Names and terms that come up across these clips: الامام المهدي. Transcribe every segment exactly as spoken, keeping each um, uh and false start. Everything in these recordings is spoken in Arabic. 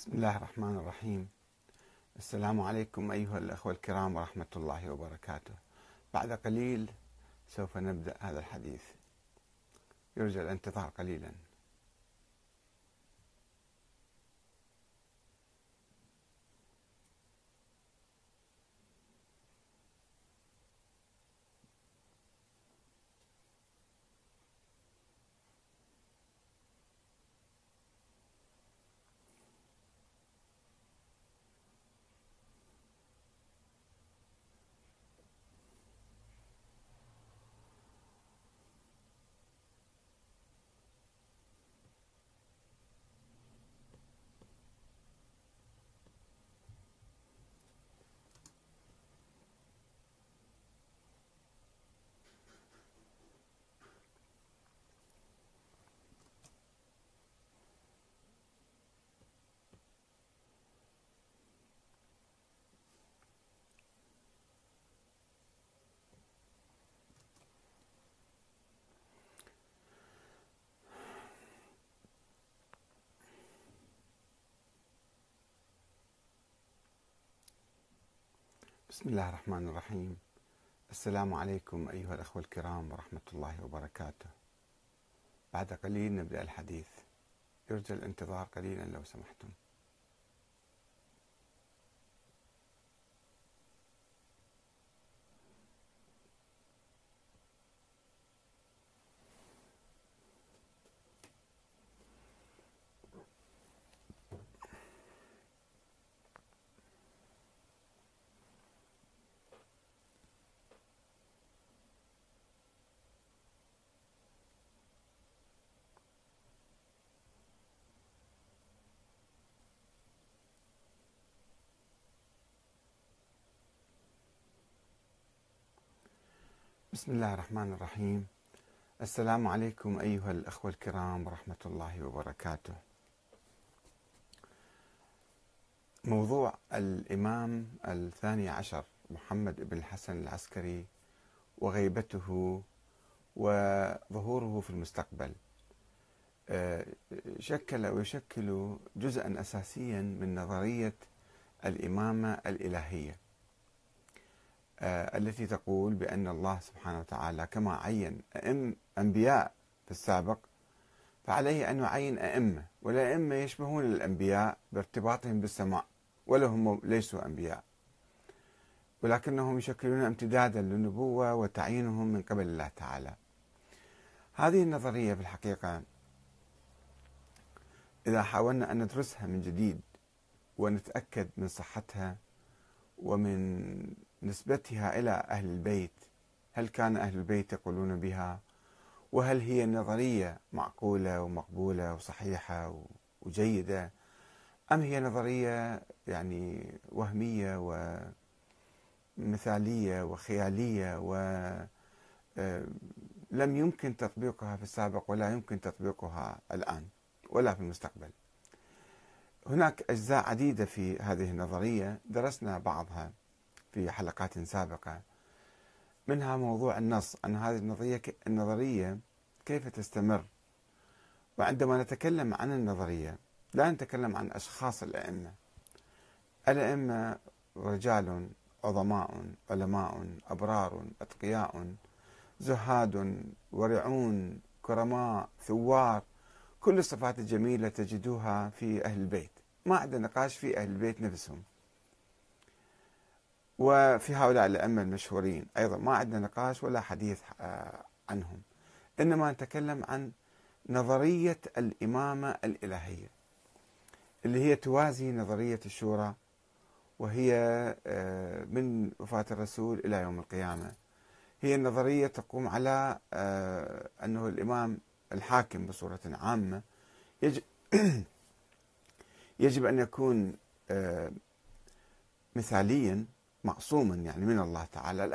بسم الله الرحمن الرحيم. السلام عليكم أيها الأخوة الكرام ورحمة الله وبركاته. بعد قليل سوف نبدأ هذا الحديث، يرجى الانتظار قليلا. بسم الله الرحمن الرحيم. السلام عليكم أيها الأخوة الكرام ورحمة الله وبركاته. بعد قليل نبدأ الحديث، يرجى الانتظار قليلا لو سمحتم. بسم الله الرحمن الرحيم. السلام عليكم أيها الأخوة الكرام ورحمة الله وبركاته. موضوع الإمام الثاني عشر محمد بن الحسن العسكري وغيبته وظهوره في المستقبل شكل ويشكل جزءا أساسيا من نظرية الإمامة الإلهية التي تقول بأن الله سبحانه وتعالى كما عين أنبياء في السابق فعليه أن يعين أئمة، والأئمة يشبهون الأنبياء بارتباطهم بالسماء ولهم ليسوا أنبياء، ولكنهم يشكلون امتدادا للنبوة وتعيينهم من قبل الله تعالى. هذه النظرية في الحقيقة إذا حاولنا أن ندرسها من جديد ونتأكد من صحتها ومن نسبتها إلى أهل البيت، هل كان أهل البيت يقولون بها؟ وهل هي نظرية معقولة ومقبولة وصحيحة وجيدة، أم هي نظرية يعني وهمية ومثالية وخيالية ولم يمكن تطبيقها في السابق ولا يمكن تطبيقها الآن ولا في المستقبل؟ هناك أجزاء عديدة في هذه النظرية درسنا بعضها في حلقات سابقة، منها موضوع النص، أن هذه النظرية كيف تستمر. وعندما نتكلم عن النظرية لا نتكلم عن أشخاص الأئمة، الأئمة رجال عظماء علماء أبرار أتقياء زهاد ورعون كرماء ثوار، كل الصفات الجميلة تجدوها في أهل البيت، ما عدا نقاش في أهل البيت نفسهم، وفي هؤلاء الأئمة المشهورين أيضا ما عندنا نقاش ولا حديث عنهم، إنما نتكلم عن نظرية الإمامة الإلهية اللي هي توازي نظرية الشورى، وهي من وفاة الرسول إلى يوم القيامة. هي النظرية تقوم على أنه الإمام الحاكم بصورة عامة يجب أن يكون مثاليا معصوما يعني من الله تعالى،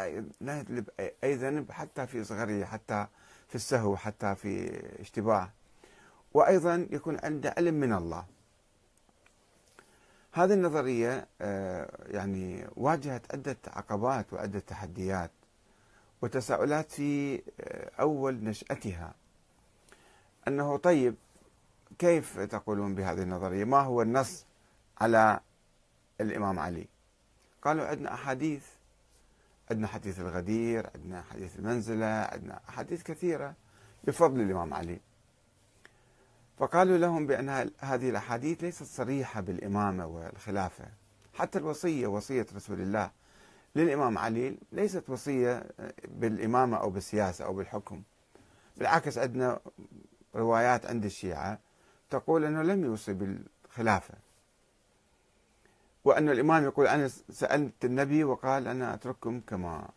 لا يذنب أي ذنب حتى في صغره، حتى في السهو، حتى في اشتباه، وأيضا يكون عنده علم من الله. هذه النظرية يعني واجهت عدة عقبات وعدة تحديات وتساؤلات في أول نشأتها، أنه طيب كيف تقولون بهذه النظرية؟ ما هو النص على الإمام علي. قالوا عندنا أحاديث، عندنا حديث الغدير، عندنا حديث المنزلة، عندنا أحاديث كثيرة بفضل الإمام علي. فقالوا لهم بأن هذه الأحاديث ليست صريحة بالإمامة والخلافة، حتى الوصية، وصية رسول الله للإمام علي ليست وصية بالإمامة أو بالسياسة أو بالحكم. بالعكس عندنا روايات عند الشيعة تقول أنه لم يوصي بالخلافة، وأن الإمام يقول أنا سألت النبي وقال أنا أترككم كما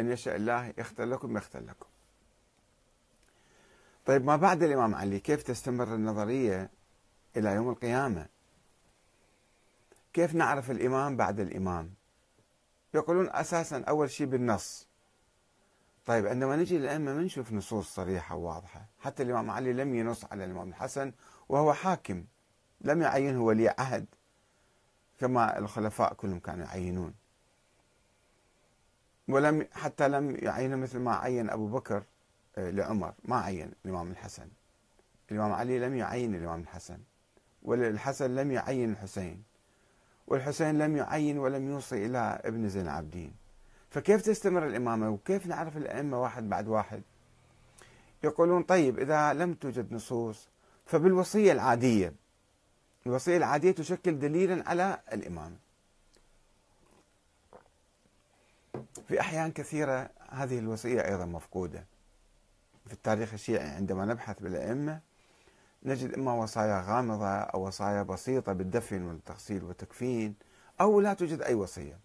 إن يشاء الله يختار لكم يختار لكم. طيب ما بعد الإمام علي كيف تستمر النظرية إلى يوم القيامة؟ كيف نعرف الإمام بعد الإمام؟ يقولون أساسا أول شيء بالنص. طيب عندما نجي للأئمة ما نشوف نصوص صريحة وواضحة، حتى الإمام علي لم ينص على الإمام الحسن وهو حاكم، لم يعينه ولي عهد كما الخلفاء كلهم كانوا يعينون، ولم حتى لم يعينه مثل ما عين أبو بكر لعمر، ما عين الإمام الحسن. الإمام علي لم يعين الإمام الحسن، والحسن لم يعين الحسين، والحسين لم يعين ولم يوصي إلى ابن زين العابدين. فكيف تستمر الإمامة وكيف نعرف الأئمة واحد بعد واحد؟ يقولون طيب إذا لم توجد نصوص فبالوصية العادية، الوصية العادية تشكل دليلا على الإمامة. في أحيان كثيرة هذه الوصية أيضا مفقودة في التاريخ الشيعي. عندما نبحث بالأئمة نجد إما وصايا غامضة أو وصايا بسيطة بالدفن والتغسيل والتكفين، أو لا توجد أي وصية.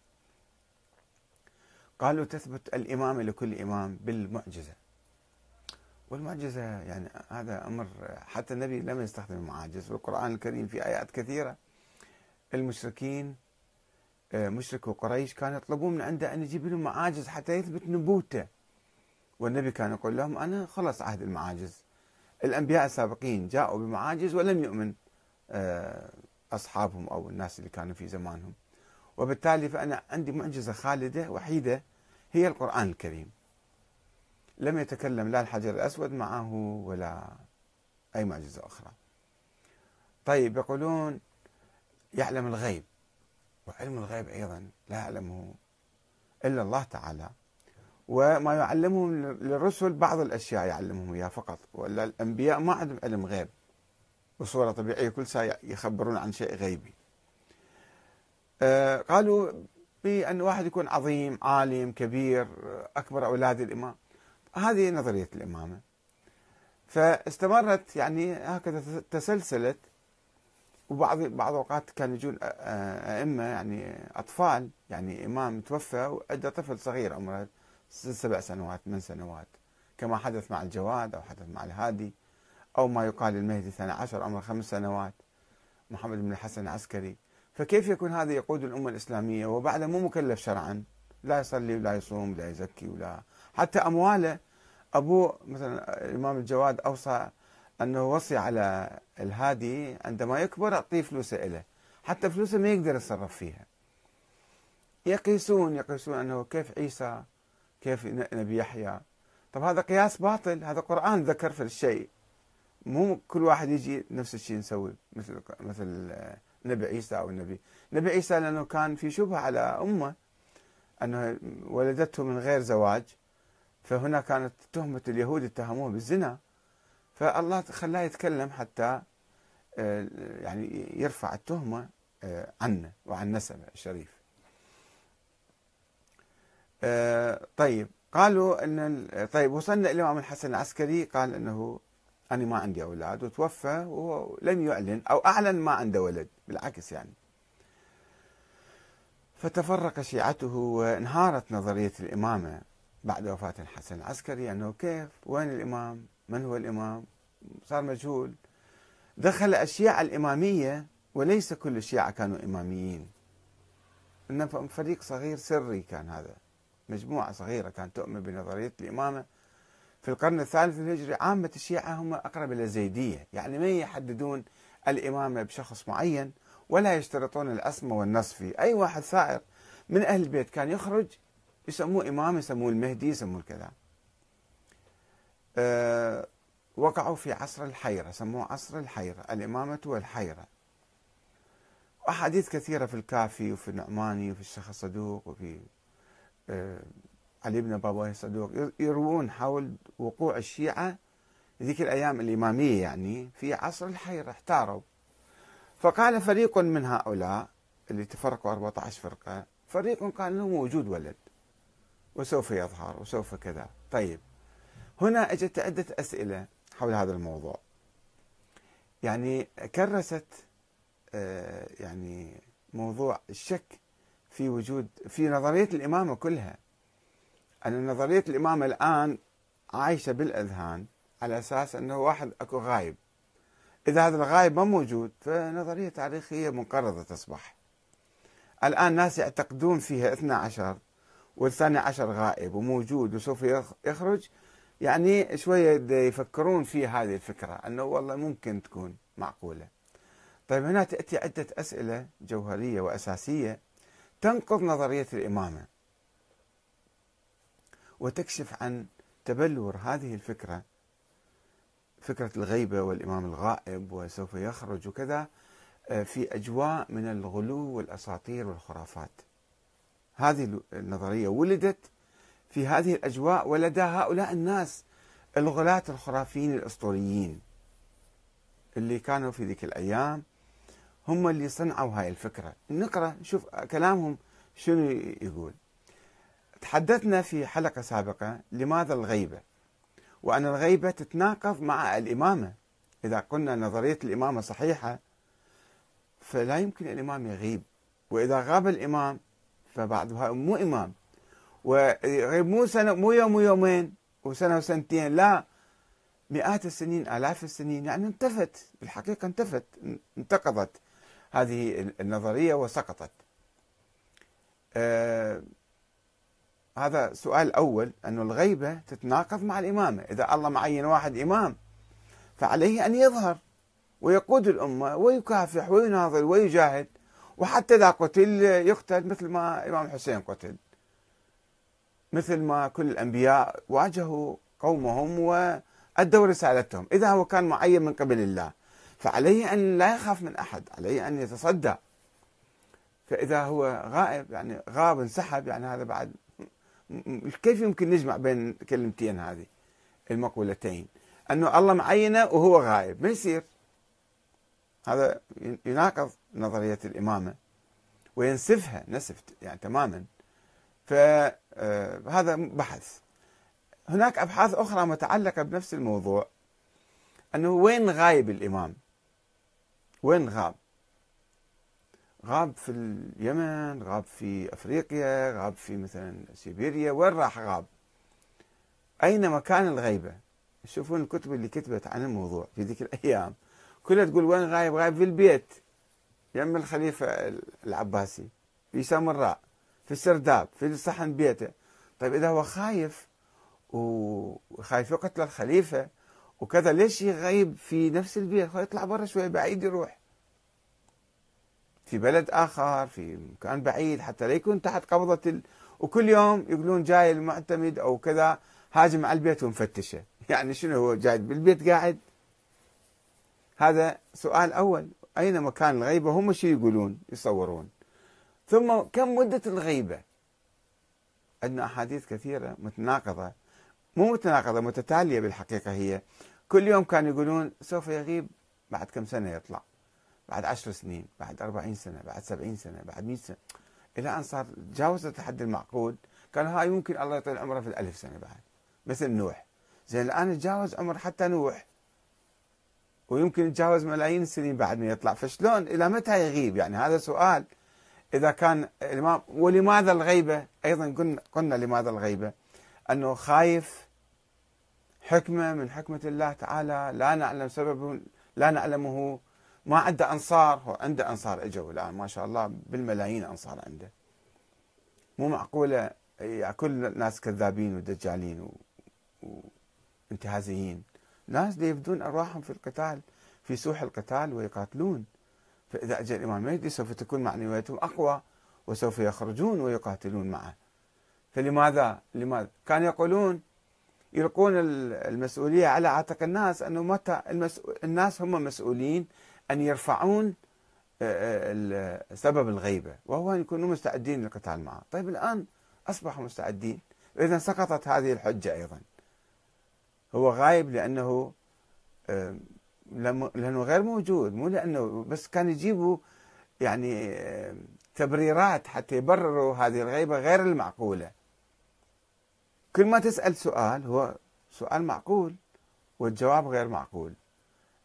قالوا تثبت الإمامة لكل إمام بالمعجزة، والمعجزة يعني هذا أمر حتى النبي لم يستخدم المعاجز، والقرآن الكريم في آيات كثيرة المشركين مشركوا قريش كانوا يطلبون من عنده أن يجيب لهم معاجز حتى يثبت نبوته، والنبي كان يقول لهم أنا خلص عهد المعاجز. الأنبياء السابقين جاءوا بمعاجز ولم يؤمن أصحابهم أو الناس اللي كانوا في زمانهم، وبالتالي فأنا عندي معجزة خالدة وحيدة هي القرآن الكريم. لم يتكلم لا الحجر الأسود معه ولا أي معجزة أخرى. طيب يقولون يعلم الغيب، وعلم الغيب أيضا لا يعلمه إلا الله تعالى، وما يعلمهم للرسل بعض الأشياء يعلمهم إياها فقط، ولا الأنبياء ما عندهم علم غيب بصورة طبيعية، كل ساعة يخبرون عن شيء غيبي. قالوا بأن واحد يكون عظيم، عالم، كبير، أكبر أولاد الإمام. هذه نظرية الإمامة، فاستمرت يعني هكذا تسلسلت. وبعض بعض الأوقات كان يجون أئمة يعني أطفال، يعني إمام توفى وأدى طفل صغير عمره سبع سنوات من سنوات، كما حدث مع الجواد أو حدث مع الهادي، أو ما يقال المهدي الثاني عشر عمره خمس سنوات، محمد بن الحسن العسكري. فكيف يكون هذا يقود الأمة الإسلامية وبعده مو مكلف شرعا، لا يصلي ولا يصوم ولا يزكي ولا حتى أمواله؟ أبوه مثلا الإمام الجواد أوصى أنه وصي على الهادي عندما يكبر أعطيه فلوسه إله، حتى فلوسه ما يقدر يتصرف فيها. يقيسون يقيسون أنه كيف عيسى، كيف نبي يحيى. طب هذا قياس باطل، هذا قرآن ذكر في الشيء، مو كل واحد يجي نفس الشيء نسوي مثل مثل نبي عيسى أو النبي نبي عيسى، لأنه كان في شبهة على أمه أنه ولدته من غير زواج، فهنا كانت تهمة اليهود اتهموه بالزنا، فالله خلاه يتكلم حتى يعني يرفع التهمة عنه وعن نسبه الشريف. طيب قالوا ان طيب وصلنا الى الامام الحسن العسكري، قال انه انا ما عندي اولاد وتوفى ولم يعلن، او اعلن ما عنده ولد، بالعكس يعني. فتفرق شيعته وانهارت نظريه الامامه بعد وفاه الحسن العسكري، انه كيف، وين الامام، من هو الامام، صار مجهول. دخل الشيعة الاماميه، وليس كل الشيعة كانوا اماميين، انما فريق صغير سري كان، هذا مجموعة صغيرة كانت تؤمن بنظرية الإمامة. في القرن الثالث الهجري عامة الشيعة هم أقرب إلى الزيدية، يعني ما يحددون الإمامة بشخص معين ولا يشترطون الأسمى والنص فيه، أي واحد ثائر من أهل البيت كان يخرج يسموه إمام، يسموه المهدي، يسموه كذا. أه وقعوا في عصر الحيرة، سموه عصر الحيرة، الإمامة والحيرة. أحاديث كثيرة في الكافي وفي النعماني وفي الشيخ الصدوق وفي علي بن أبي طالب الصدوق يروون حول وقوع الشيعة ذيك الأيام الإمامية، يعني في عصر الحيرة احتاروا. فقال فريق من هؤلاء اللي تفرقوا أربعة عشر فرقة، فريق قال له موجود ولد وسوف يظهر وسوف كذا. طيب هنا اجت عدة أسئلة حول هذا الموضوع، يعني كرست يعني موضوع الشك في وجود في نظرية الإمامة كلها، أن نظرية الإمامة الآن عايشة بالأذهان على أساس أنه واحد أكو غايب، إذا هذا الغايب ما موجود فنظرية تاريخية منقرضة تصبح. الآن ناس يعتقدون فيها اثني عشر والثاني عشر غائب وموجود وسوف يخرج، يعني شوية يفكرون في هذه الفكرة أنه والله ممكن تكون معقولة. طيب هنا تأتي عدة أسئلة جوهرية وأساسية تنقض نظرية الإمامة وتكشف عن تبلور هذه الفكرة، فكرة الغيبة والإمام الغائب وسوف يخرج وكذا، في أجواء من الغلو والأساطير والخرافات. هذه النظرية ولدت في هذه الأجواء ولدى هؤلاء الناس الغلاة الخرافيين الأسطوريين اللي كانوا في ذيك الأيام، هم اللي صنعوا هاي الفكرة. نقرأ نشوف كلامهم شنو يقول. تحدثنا في حلقة سابقة لماذا الغيبة، وأن الغيبة تتناقض مع الإمامة. إذا قلنا نظرية الإمامة صحيحة فلا يمكن الإمام يغيب، وإذا غاب الإمام فبعدها مو إمام، ويغيب مو سنة مو يوم ويومين وسنة وسنتين، لا مئات السنين آلاف السنين، يعني انتفت بالحقيقة، انتفت انتقضت هذه النظرية وسقطت. آه هذا السؤال الأول، أن الغيبة تتناقض مع الإمامة. إذا الله معين واحد إمام فعليه أن يظهر ويقود الأمة ويكافح ويناضل ويجاهد، وحتى إذا قتل يقتل مثل ما الإمام الحسين قتل، مثل ما كل الأنبياء واجهوا قومهم وأدوا رسالتهم. إذا هو كان معين من قبل الله فعليه أن لا يخاف من أحد، عليه أن يتصدى. فإذا هو غائب يعني غاب انسحب، يعني هذا بعد كيف يمكن نجمع بين الكلمتين هذه المقولتين، أنه الله معينه وهو غائب ما يصير. هذا يناقض نظرية الإمامة وينسفها نسف يعني تماما. فهذا بحث. هناك أبحاث أخرى متعلقة بنفس الموضوع، أنه وين غايب الإمام، وين غاب، غاب في اليمن، غاب في أفريقيا، غاب في مثلا سيبيريا، وين راح غاب، أين مكان الغيبة. شوفون الكتب اللي كتبت عن الموضوع في ذيك الأيام كلها تقول وين غايب، غايب في البيت يم الخليفة العباسي في سامراء في السرداب في صحن بيته. طيب إذا هو خايف وخايف يقتل الخليفة وكذا، ليش يغيب في نفس البيت؟ يطلع برا شوية بعيد، يروح في بلد آخر في مكان بعيد حتى لا يكون تحت قبضة ال... وكل يوم يقولون جاي المعتمد أو كذا هاجم على البيت ومفتشه، يعني شنو هو جاي بالبيت قاعد؟ هذا سؤال أول، أين مكان الغيبة؟ هم شو يقولون يصورون. ثم كم مدة الغيبة؟ عندنا أحاديث كثيرة متناقضة، مو متناقضة متتالية بالحقيقة. هي كل يوم كانوا يقولون سوف يغيب، بعد كم سنة يطلع، بعد عشر سنين، بعد أربعين سنة، بعد سبعين سنة، بعد مئة سنة، إلى أن صار تجاوزت الحد المعقول. كان هاي ممكن الله يطول عمره في الألف سنة بعد، مثل نوح. زين الآن تجاوز عمر حتى نوح، ويمكن يتجاوز ملايين السنين بعد ما يطلع، فشلون إلى متى يغيب؟ يعني هذا سؤال. إذا كان الإمام، ولماذا الغيبة؟ أيضا قلنا, قلنا لماذا الغيبة، أنه خايف، حكمة من حكمة الله تعالى لا نعلم سببه، لا نعلمه، ما عنده أنصار. هو عنده أنصار إجوا الآن ما شاء الله بالملايين أنصار عنده، مو معقولة يعني كل الناس كذابين ودجالين وانتهازيين، ناس يفدون أرواحهم في القتال في سوح القتال ويقاتلون. فإذا أجى الإمام المهدي سوف تكون معنوياتهم أقوى وسوف يخرجون ويقاتلون معه. فلماذا لماذا كانوا يقولون يلقون المسؤولية على عاتق الناس، أنه متى الناس هم مسؤولين أن يرفعون سبب الغيبة، وهو أن يكونوا مستعدين للقتال معه. طيب الآن أصبحوا مستعدين، إذن سقطت هذه الحجة أيضا. هو غايب لأنه لأنه غير موجود، مو لأنه بس كان يجيبوا يعني تبريرات حتى يبرروا هذه الغيبة غير المعقولة. كل ما تسأل سؤال هو سؤال معقول والجواب غير معقول،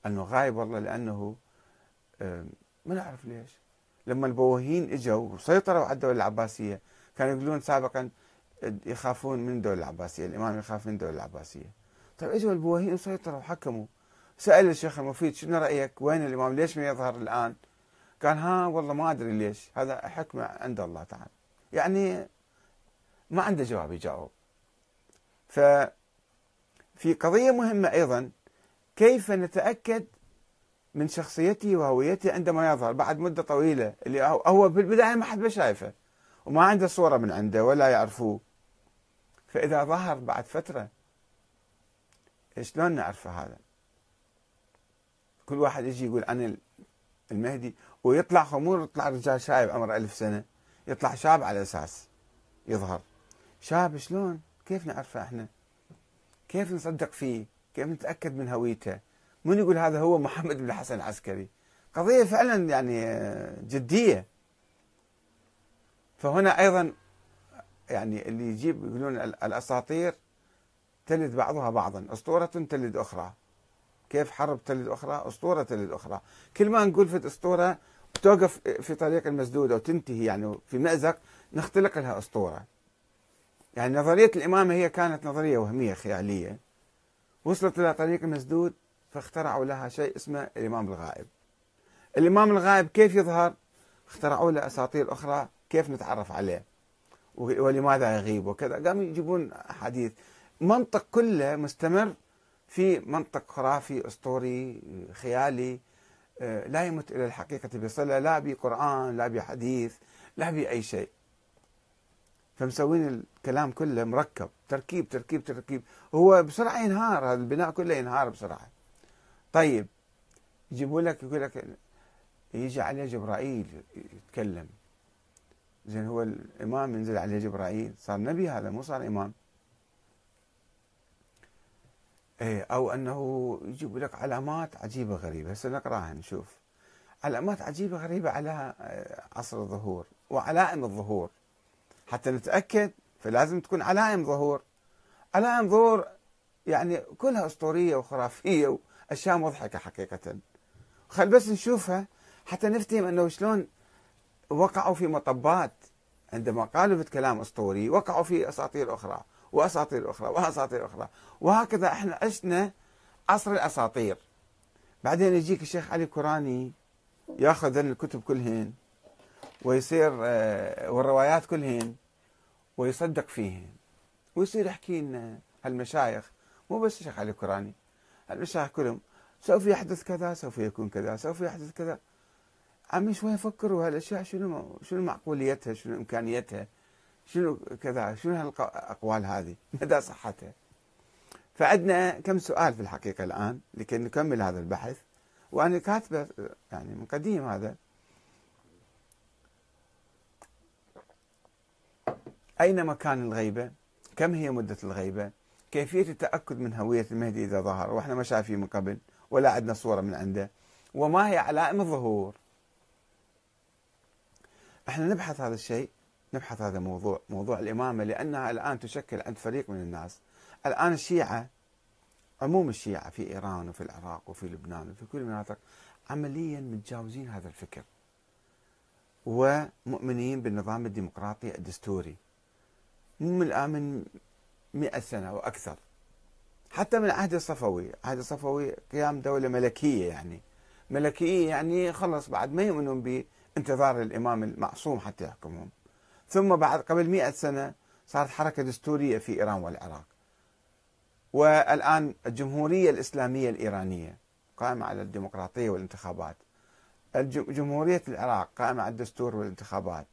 أنه غايب والله لأنه ما نعرف ليش. لما البوهين اجوا وسيطروا على الدولة العباسية، كانوا يقولون سابقا يخافون من الدولة العباسية، الإمام يخاف من الدولة العباسية. طيب اجوا البوهين وسيطروا وحكموا. سأل الشيخ المفيد شنو رأيك؟ وين الإمام؟ ليش ما يظهر الآن؟ قال ها والله ما أدري ليش، هذا حكمة عند الله تعالى. يعني ما عنده جواب يجاوب. ففي قضية مهمة أيضا، كيف نتأكد من شخصيته وهويته عندما يظهر بعد مدة طويلة؟ اللي هو بالبداية ما حد شايفه وما عنده صورة من عنده ولا يعرفوه، فإذا ظهر بعد فترة شلون نعرفه هذا؟ كل واحد يجي يقول أنا المهدي ويطلع خمور، يطلع رجال شايب عمره ألف سنة، يطلع شاب على أساس يظهر شاب. شلون؟ كيف نعرفه احنا؟ كيف نصدق فيه؟ كيف نتأكد من هويته؟ من يقول هذا هو محمد بن الحسن العسكري؟ قضية فعلا يعني جدية. فهنا أيضا يعني اللي يجيب يقولون الأساطير تلد بعضها بعضا، أسطورة تلد أخرى. كيف حرب تلد أخرى؟ أسطورة تلد أخرى. كل ما نقول في أسطورة توقف في طريق المسدود أو تنتهي يعني في مأزق، نختلق لها أسطورة. يعني نظرية الإمامة هي كانت نظرية وهمية خيالية، وصلت إلى طريق المسدود فاخترعوا لها شيء اسمه الإمام الغائب. الإمام الغائب كيف يظهر؟ اخترعوا له أساطير أخرى كيف نتعرف عليه ولماذا يغيب وكذا. قاموا يجيبون أحاديث، منطق كله مستمر في منطق خرافي أسطوري خيالي لا يمت إلى الحقيقة بصلة، لا بقرآن لا بحديث لا بأي شيء. فمسوين الكلام كله مركب، تركيب تركيب تركيب، هو بسرعة ينهار، هذا البناء كله ينهار بسرعة. طيب يجيبوا لك يقول لك يجي عليه جبرائيل يتكلم، زين هو الإمام ينزل عليه جبرائيل، صار نبي هذا مو صار إمام. إيه، أو أنه يجيبوا لك علامات عجيبة غريبة، هسه نقراها نشوف علامات عجيبة غريبة على عصر الظهور وعلائم الظهور. حتى نتأكد فلازم تكون علائم ظهور. علائم ظهور يعني كلها أسطورية وخرافية وأشياء مضحكة حقيقة، خل بس نشوفها حتى نفتهم أنه شلون وقعوا في مطبات عندما قالوا بكلام أسطوري، وقعوا في أساطير أخرى وأساطير أخرى وأساطير أخرى، وهكذا إحنا عشنا عصر الأساطير. بعدين يجيك الشيخ علي كوراني يأخذ الكتب كلهن ويصير والروايات كلهن ويصدق فيهن، ويصير يحكي لنا هالمشايخ، مو بس الشيخ علي كوراني، المشايخ كلهم سوف يحدث كذا، سوف يكون كذا، سوف يحدث كذا. عمي شوي فكروا هالاشياء شنو شنو معقوليتها، شنو امكانيتها، شنو كذا، شنو هالاقوال هذه، مدى صحتها. فعندنا كم سؤال في الحقيقه الان لكي نكمل هذا البحث، وانا كاتبه يعني من قديم هذا. أين مكان الغيبة؟ كم هي مدة الغيبة؟ كيفية التأكد من هوية المهدي إذا ظهر وإحنا ما شايفيه من قبل ولا عندنا صورة من عنده؟ وما هي علائم الظهور؟ إحنا نبحث هذا الشيء، نبحث هذا موضوع موضوع الإمامة، لأنها الآن تشكل عند فريق من الناس. الآن الشيعة، عموم الشيعة في إيران وفي العراق وفي لبنان وفي كل المناطق، عمليا متجاوزين هذا الفكر ومؤمنين بالنظام الديمقراطي الدستوري من الآن من مئة سنة وأكثر، حتى من عهد الصفوي. عهد الصفوي قيام دولة ملكية، يعني ملكية يعني خلص بعد ما يؤمنون بانتظار الإمام المعصوم حتى يحكمهم. ثم بعد قبل مئة سنة صارت حركة دستورية في إيران والعراق، والآن الجمهورية الإسلامية الإيرانية قائمة على الديمقراطية والانتخابات، جمهورية العراق قائمة على الدستور والانتخابات،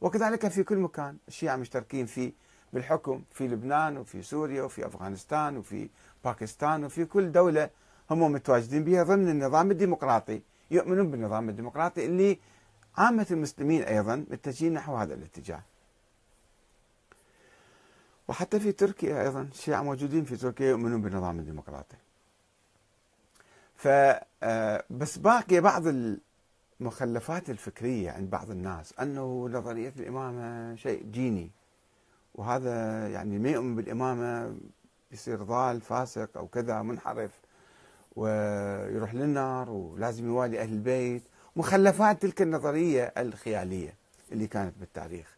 وكذلك في كل مكان الشيعة مشتركين في بالحكم، في لبنان وفي سوريا وفي أفغانستان وفي باكستان وفي كل دولة هم متواجدين بها ضمن النظام الديمقراطي. يؤمنون بالنظام الديمقراطي اللي عامة المسلمين أيضا متجهين نحو هذا الاتجاه. وحتى في تركيا أيضا الشيعة موجودين في تركيا يؤمنون بالنظام الديمقراطي. فبس باقي بعض المخلفات الفكرية عند بعض الناس أنه نظرية الإمامة شيء جيني، وهذا يعني ما يؤمن بالإمامة يصير ضال فاسق أو كذا منحرف ويروح للنار ولازم يوالي أهل البيت، مخلفات تلك النظرية الخيالية اللي كانت بالتاريخ.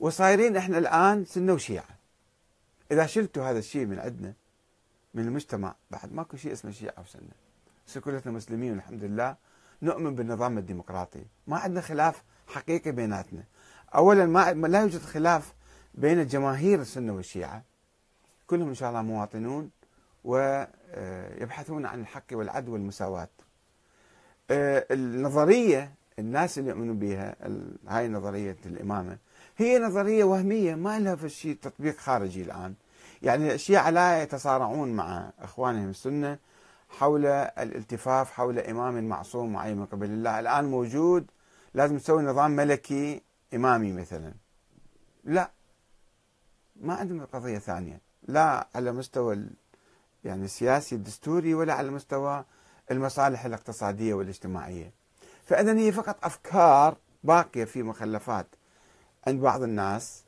وصايرين احنا الآن سنة وشيعة. إذا شلتوا هذا الشيء من عندنا من المجتمع بعد ماكو شيء اسمه شيعة وسنة، بس كلنا مسلمين والحمد لله نؤمن بالنظام الديمقراطي، ما عندنا خلاف حقيقي بيناتنا. أولا ما لا يوجد خلاف بين جماهير السنة والشيعة، كلهم إن شاء الله مواطنون ويبحثون عن الحق والعدل والمساواة. النظرية الناس اللي يؤمنون بها هاي نظرية الإمامة هي نظرية وهمية ما لها في شيء تطبيق خارجي الآن. يعني الشيعة لا يتصارعون مع إخوانهم السنة حول الالتفاف حول إمام معصوم معين من قبل الله الآن موجود لازم تسوي نظام ملكي إمامي مثلا، لا، ما عندهم قضية ثانية، لا على مستوى يعني السياسي الدستوري ولا على مستوى المصالح الاقتصادية والاجتماعية. فإذن هي فقط أفكار باقية في مخلفات عند بعض الناس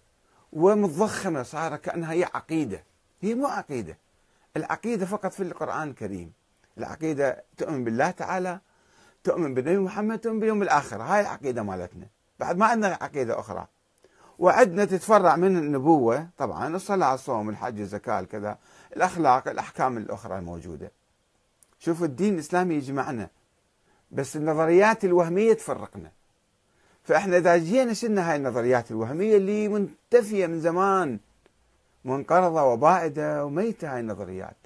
ومتضخمة صار كأنها هي عقيدة. هي مو عقيدة، العقيدة فقط في القرآن الكريم. العقيدة تؤمن بالله تعالى، تؤمن بالنبي محمد، تؤمن باليوم الآخر، هاي العقيدة مالتنا. بعد ما عندنا عقيدة أخرى. وعندنا تتفرع من النبوة طبعا الصلاة الصوم الحج الزكاة كذا، الأخلاق الأحكام الأخرى الموجودة. شوفوا الدين الإسلامي يجمعنا بس النظريات الوهمية تفرقنا. فإحنا إذا جينا شلنا هاي النظريات الوهمية اللي منتفية من زمان منقرضة وبائدة وميتة هاي النظريات،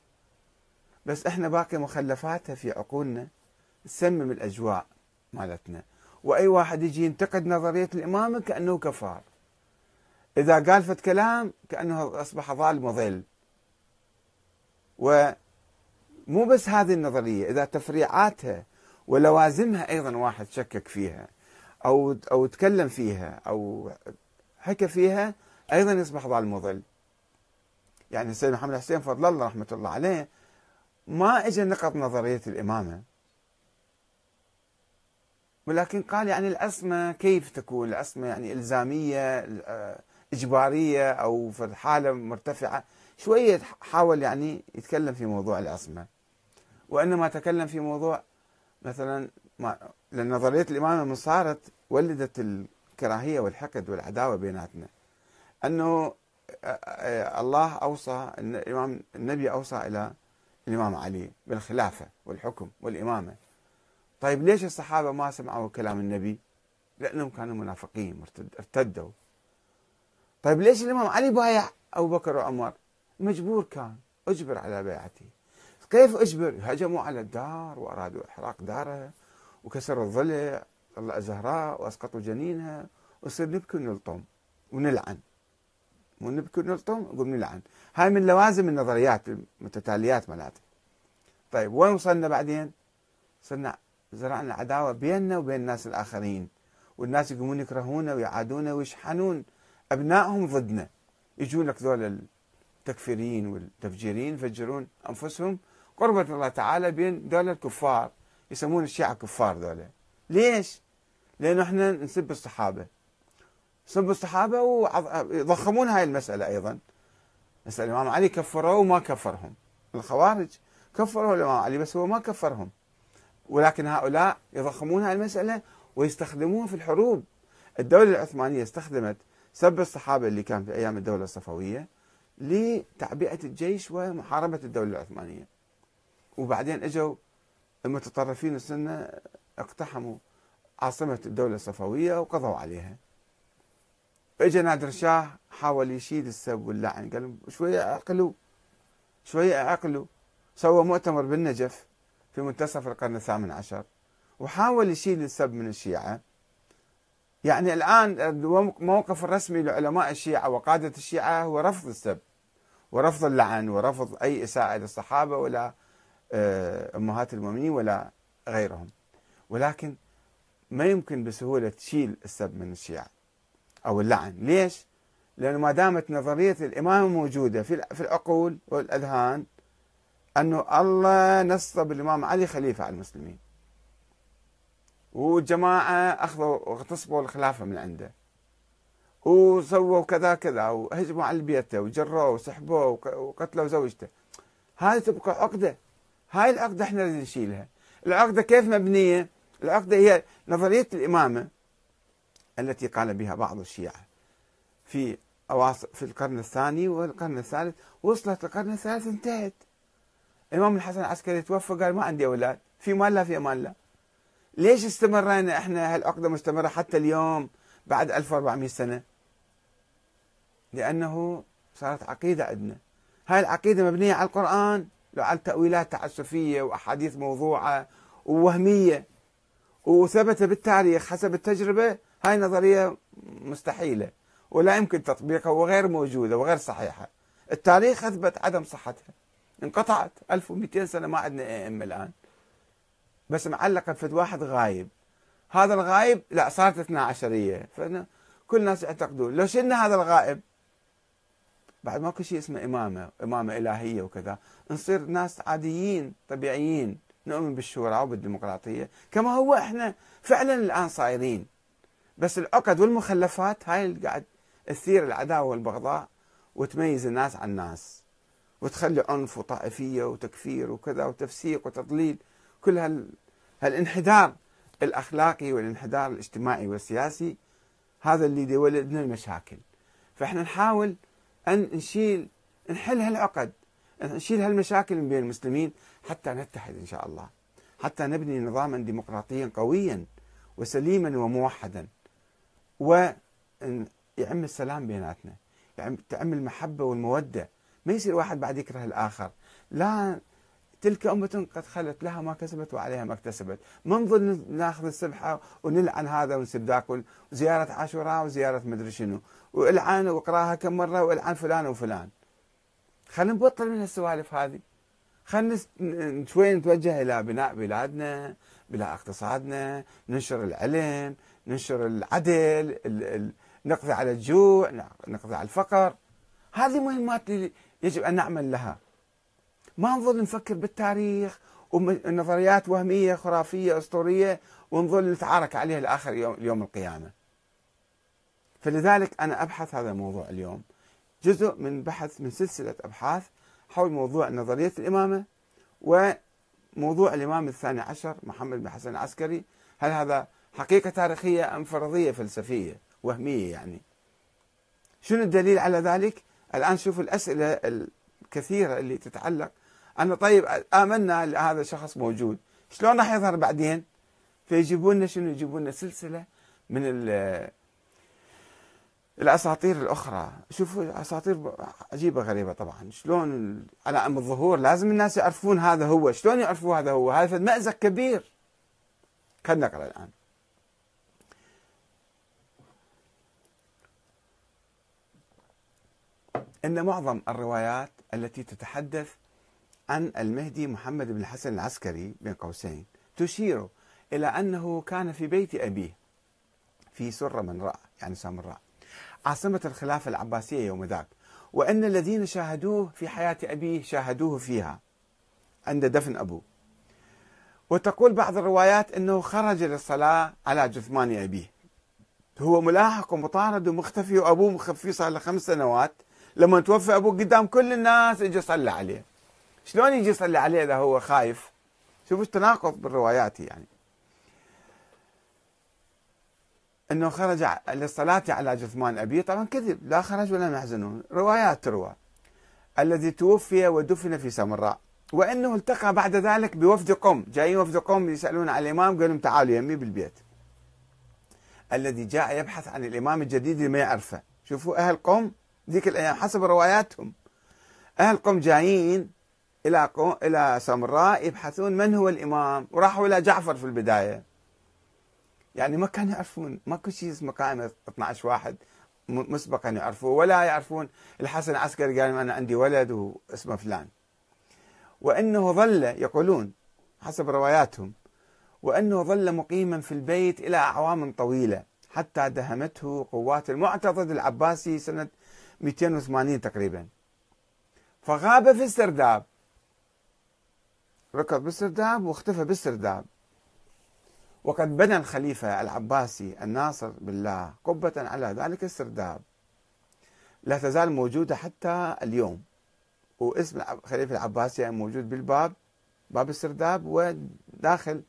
بس إحنا باقي مخلفاتها في عقولنا تسمم الأجواء مالتنا. وأي واحد يجي ينتقد نظرية الإمامة كأنه كفار، إذا قال فت كلام كأنه أصبح ضال مضل. ومو بس هذه النظرية، إذا تفريعاتها ولوازمها أيضا واحد شكك فيها أو أو تكلم فيها أو حكى فيها أيضا يصبح ضال مضل. يعني السيد محمد حسين فضل الله رحمة الله عليه ما إجا نقض نظرية الإمامة، ولكن قال يعني العصمة كيف تكون؟ العصمة يعني إلزامية إجبارية أو في حالة مرتفعة، شوية حاول يعني يتكلم في موضوع العصمة، وإنما تكلم في موضوع مثلا ما لأن نظرية الإمامة من صارت ولدت الكراهية والحقد والعداوة بيناتنا، أنه الله أوصى الإمام النبي أوصى إلى الإمام علي بالخلافة والحكم والإمامة. طيب ليش الصحابة ما سمعوا كلام النبي؟ لأنهم كانوا منافقين ارتدوا. طيب ليش الإمام علي بايع أبو بكر وعمر؟ مجبور، كان أجبر على بيعته. كيف أجبر؟ هجموا على الدار وأرادوا إحراق داره وكسروا الضلع طلع زهراء وأسقطوا جنينها، وصير نبكي ونلطم ونلعن ونبكي ونلطم نقول نلعن. هاي من لوازم النظريات المتتاليات مالتها. طيب وين وصلنا بعدين؟ صرنا زرعنا عداوة بيننا وبين الناس الآخرين، والناس يقومون يكرهونا ويعادونا ويشحنون أبنائهم ضدنا. يجون لك ذول التكفيريين والتفجيرين يفجرون أنفسهم قربة الله تعالى بين ذول الكفار، يسمون الشيعة كفار ذولا. ليش؟ لأنه احنا نسب الصحابة. نسب الصحابة ويضخمون هاي المسألة أيضا. مسألة الإمام علي كفروه وما كفرهم. الخوارج كفروا الإمام علي بس هو ما كفرهم. ولكن هؤلاء يضخمون هاي المسألة ويستخدموها في الحروب. الدولة العثمانية استخدمت سب الصحابة اللي كان في أيام الدولة الصفوية لتعبئة الجيش ومحاربة الدولة العثمانية. وبعدين اجوا المتطرفين السنة اقتحموا عاصمة الدولة الصفوية وقضوا عليها. اجى نادر شاه حاول يشيل السب واللعن، قال شوية اعقلوا شوية اعقلوا. سوى مؤتمر بالنجف في منتصف القرن الثامن عشر وحاول يشيل السب من الشيعة. يعني الآن الموقف الرسمي لعلماء الشيعة وقادة الشيعة هو رفض السب ورفض اللعن ورفض أي إساءة للصحابة ولا أمهات المؤمنين ولا غيرهم، ولكن ما يمكن بسهولة تشيل السب من الشيعة أو اللعن. ليش؟ لأنه ما دامت نظرية الإمامة موجودة في العقول والأذهان، أنه الله نصب الإمام علي خليفة على المسلمين، والجماعة أخذوا واغتصبوا الخلافة من عنده، وسووا كذا كذا، وهجموا على بيته وجروه وسحبوه وقتلوا زوجته. هذه تبقى عقدة، هاي العقدة احنا لازم نشيلها. العقدة كيف مبنية؟ العقدة هي نظرية الإمامة التي قال بها بعض الشيعة في في القرن الثاني والقرن الثالث، وصلت القرن الثالث انتهت. الإمام الحسن العسكري توفى، قال ما عندي أولاد، في مال لا في أمان لا. ليش استمرينا احنا هالعقدة مستمرة حتى اليوم بعد ألف وأربعمئة سنة؟ لأنه صارت عقيدة عندنا. هاي العقيدة مبنية على القرآن، لو على تأويلات تعسفية وأحاديث موضوعة ووهمية، وثبت بالتاريخ حسب التجربة. هاي نظرية مستحيلة ولا يمكن تطبيقها وغير موجودة وغير صحيحة. التاريخ أثبت عدم صحتها، انقطعت. ألف ومئتين سنة ما عندنا أئمة الآن، بس معلقة بفد واحد غايب. هذا الغايب لا صارت اثنا عشرية، فكل الناس يعتقدون. لو شلنا هذا الغائب بعد ماكو شيء اسمه إمامة، إمامة إلهية وكذا، نصير ناس عاديين طبيعيين نؤمن بالشورى وبالديمقراطية كما هو احنا فعلا الآن صايرين. بس العقد والمخلفات هاي اللي قاعد تثير العداوة والبغضاء وتميز الناس عن الناس وتخلي عنف وطائفية وتكفير وكذا وتفسيق وتضليل، كل هال... هالانحدار الأخلاقي والانحدار الاجتماعي والسياسي، هذا اللي يولدنا المشاكل. فإحنا نحاول أن نشيل نحل هالعقد، نشيل هالمشاكل من بين المسلمين حتى نتحد إن شاء الله، حتى نبني نظاما ديمقراطيا قويا وسليما وموحدا، ويعم السلام بيناتنا، تعم المحبة والمودة. ما يصير واحد بعد يكره الآخر. لا، تلك أمة قد خلت، لها ما كسبت وعليها ما اكتسبت. ما نظل ناخذ السبحة ونلعن هذا ونسب ذاك، وزيارة عاشوراء وزيارة مدري شنو، والعن واقراها كم مرة، والعن فلان وفلان. خلينا نبطل من هالسوالف هذه. خلينا شوي نتوجه إلى بناء بلادنا، بناء اقتصادنا، ننشر العلم، ننشر العدل، نقضي على الجوع، نقضي على الفقر. هذه مهمات اللي يجب أن نعمل لها. ما نظل نفكر بالتاريخ ونظريات وهمية خرافية أسطورية ونظل نتعارك عليها الآخر يوم القيامة. فلذلك أنا أبحث هذا الموضوع اليوم جزء من بحث من سلسلة أبحاث حول موضوع نظرية الإمامة وموضوع الإمام الثاني عشر محمد بن حسن العسكري. هل هذا حقيقة تاريخية أم فرضية فلسفية وهمية؟ يعني شنو الدليل على ذلك؟ الآن شوفوا الأسئلة الكثيرة اللي تتعلق. أنا طيب آمنا هذا الشخص موجود، شلون راح يظهر بعدين؟ فيجيبونا شنو؟ يجيبونا سلسلة من الأساطير الأخرى. شوفوا أساطير عجيبة غريبة. طبعا شلون على أم الظهور لازم الناس يعرفون هذا هو، شلون يعرفوا هذا هو؟ هذا مأزق كبير. خلنا نقرأ الآن. إن معظم الروايات التي تتحدث عن المهدي محمد بن الحسن العسكري بين قوسين تشير إلى أنه كان في بيت أبيه في سرمنراء، يعني سامراء، عاصمة الخلافة العباسية يوم ذاك، وأن الذين شاهدوه في حياة أبيه شاهدوه فيها عند دفن أبوه. وتقول بعض الروايات أنه خرج للصلاة على جثمان أبيه، هو ملاحق ومطارد ومختفي، وأبوه مخفي صار له خمس سنوات. لما توفى أبوه قدام كل الناس اجى صلى عليه. شلون يجي صلى عليه إذا هو خايف؟ شوفوا التناقض بالروايات. يعني أنه خرج للصلاة على جثمان أبيه، طبعا كذب، لا خرج ولا محزنون، روايات تروى. الذي توفي ودفن في سامراء، وأنه التقى بعد ذلك بوفد قم، جايين وفد قم يسألون على الإمام، قالوا لهم تعالوا يمي بالبيت. الذي جاء يبحث عن الإمام الجديد اللي ما يعرفه. شوفوا أهل قم ذيك الأيام حسب رواياتهم، أهل قم جايين إلى قم إلى سامراء يبحثون من هو الإمام، وراحوا إلى جعفر في البداية. يعني ما كانوا يعرفون، ماكو شيء اسمه قائمة اثنا عشر واحد مسبقا يعرفوه، ولا يعرفون الحسن العسكري قال أنا عندي ولد واسمه فلان. وأنه ظل، يقولون حسب رواياتهم، وأنه ظل مقيما في البيت إلى أعوام طويلة حتى دهمته قوات المعتضد العباسي سنة مئتين وثمانين تقريبا، فغاب في السرداب، ركض بالسرداب واختفى بالسرداب. وقد بنى الخليفة العباسي الناصر بالله قبة على ذلك السرداب لا تزال موجودة حتى اليوم، واسم الخليفة العباسي موجود بالباب، باب السرداب، وداخل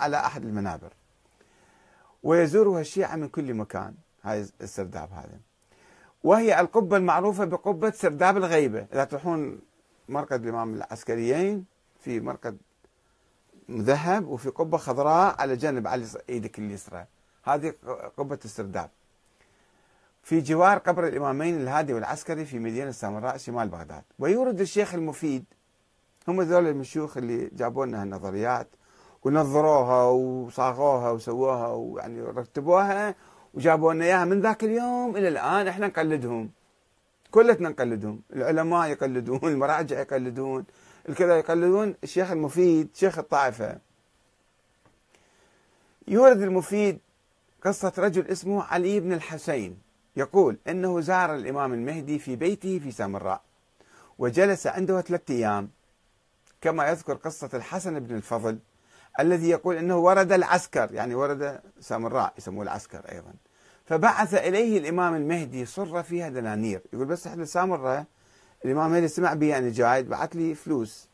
على أحد المنابر، ويزورها الشيعة من كل مكان هاي السرداب هذا. وهي القبة المعروفة بقبة سرداب الغيبة. إذا تروحون مرقد الإمام العسكريين في مرقد مذهب، وفي قبة خضراء على جانب على ايدك اليسرى، هذه قبة السرداب في جوار قبر الإمامين الهادي والعسكري في مدينة سامراء شمال بغداد. ويورد الشيخ المفيد، هم ذول المشيوخ اللي جابوا لنا هالنظريات ونظروها وصاغوها وسووها ويعني رتبوها وجابوا لنا اياها، من ذاك اليوم الى الان احنا نقلدهم، كلتنا نقلدهم، العلماء يقلدون، المراجع يقلدون، الكذا يقلدون الشيخ المفيد شيخ الطائفة. يورد المفيد قصة رجل اسمه علي بن الحسين يقول انه زار الامام المهدي في بيته في سامراء وجلس عنده ثلاثة ايام، كما يذكر قصة الحسن بن الفضل الذي يقول انه ورد العسكر، يعني ورد سامراء يسموه العسكر ايضا، فبعث اليه الامام المهدي صرة فيها دنانير. يقول بس احنا سامراء الإمام المهدي سمع بي يعني جاي بعت لي فلوس.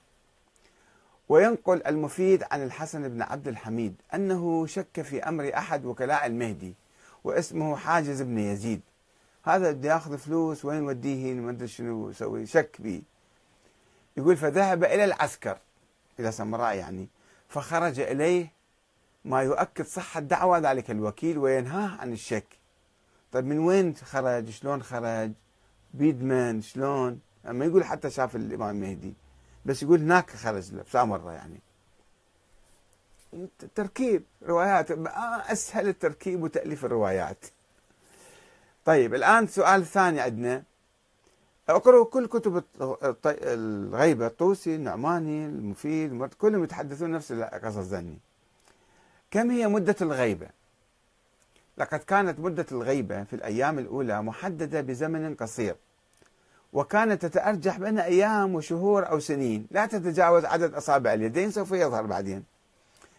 وينقل المفيد عن الحسن بن عبد الحميد أنه شك في أمر أحد وكلاء المهدي واسمه حاجز بن يزيد، هذا بده ياخذ فلوس وين وديه ما ادري شنو يسوي، شك بي. يقول فذهب إلى العسكر إلى سامراء يعني، فخرج إليه ما يؤكد صحة دعوى ذلك الوكيل وينهاه عن الشك. طيب من وين خرج؟ شلون خرج؟ بيد من؟ شلون؟ أما يقول حتى شاف الإمام المهدي، بس يقول هناك خرج له سامرة، يعني تركيب روايات، أسهل التركيب وتأليف الروايات. طيب الآن سؤال ثاني عندنا، اقرأوا كل كتب الغيبة، الطوسي، النعماني، المفيد، كلهم يتحدثون نفس القصص ذني. كم هي مدة الغيبة؟ لقد كانت مدة الغيبة في الأيام الأولى محددة بزمن قصير، وكانت تتأرجح بين أيام وشهور أو سنين، لا تتجاوز عدد أصابع اليدين، سوف يظهر بعدين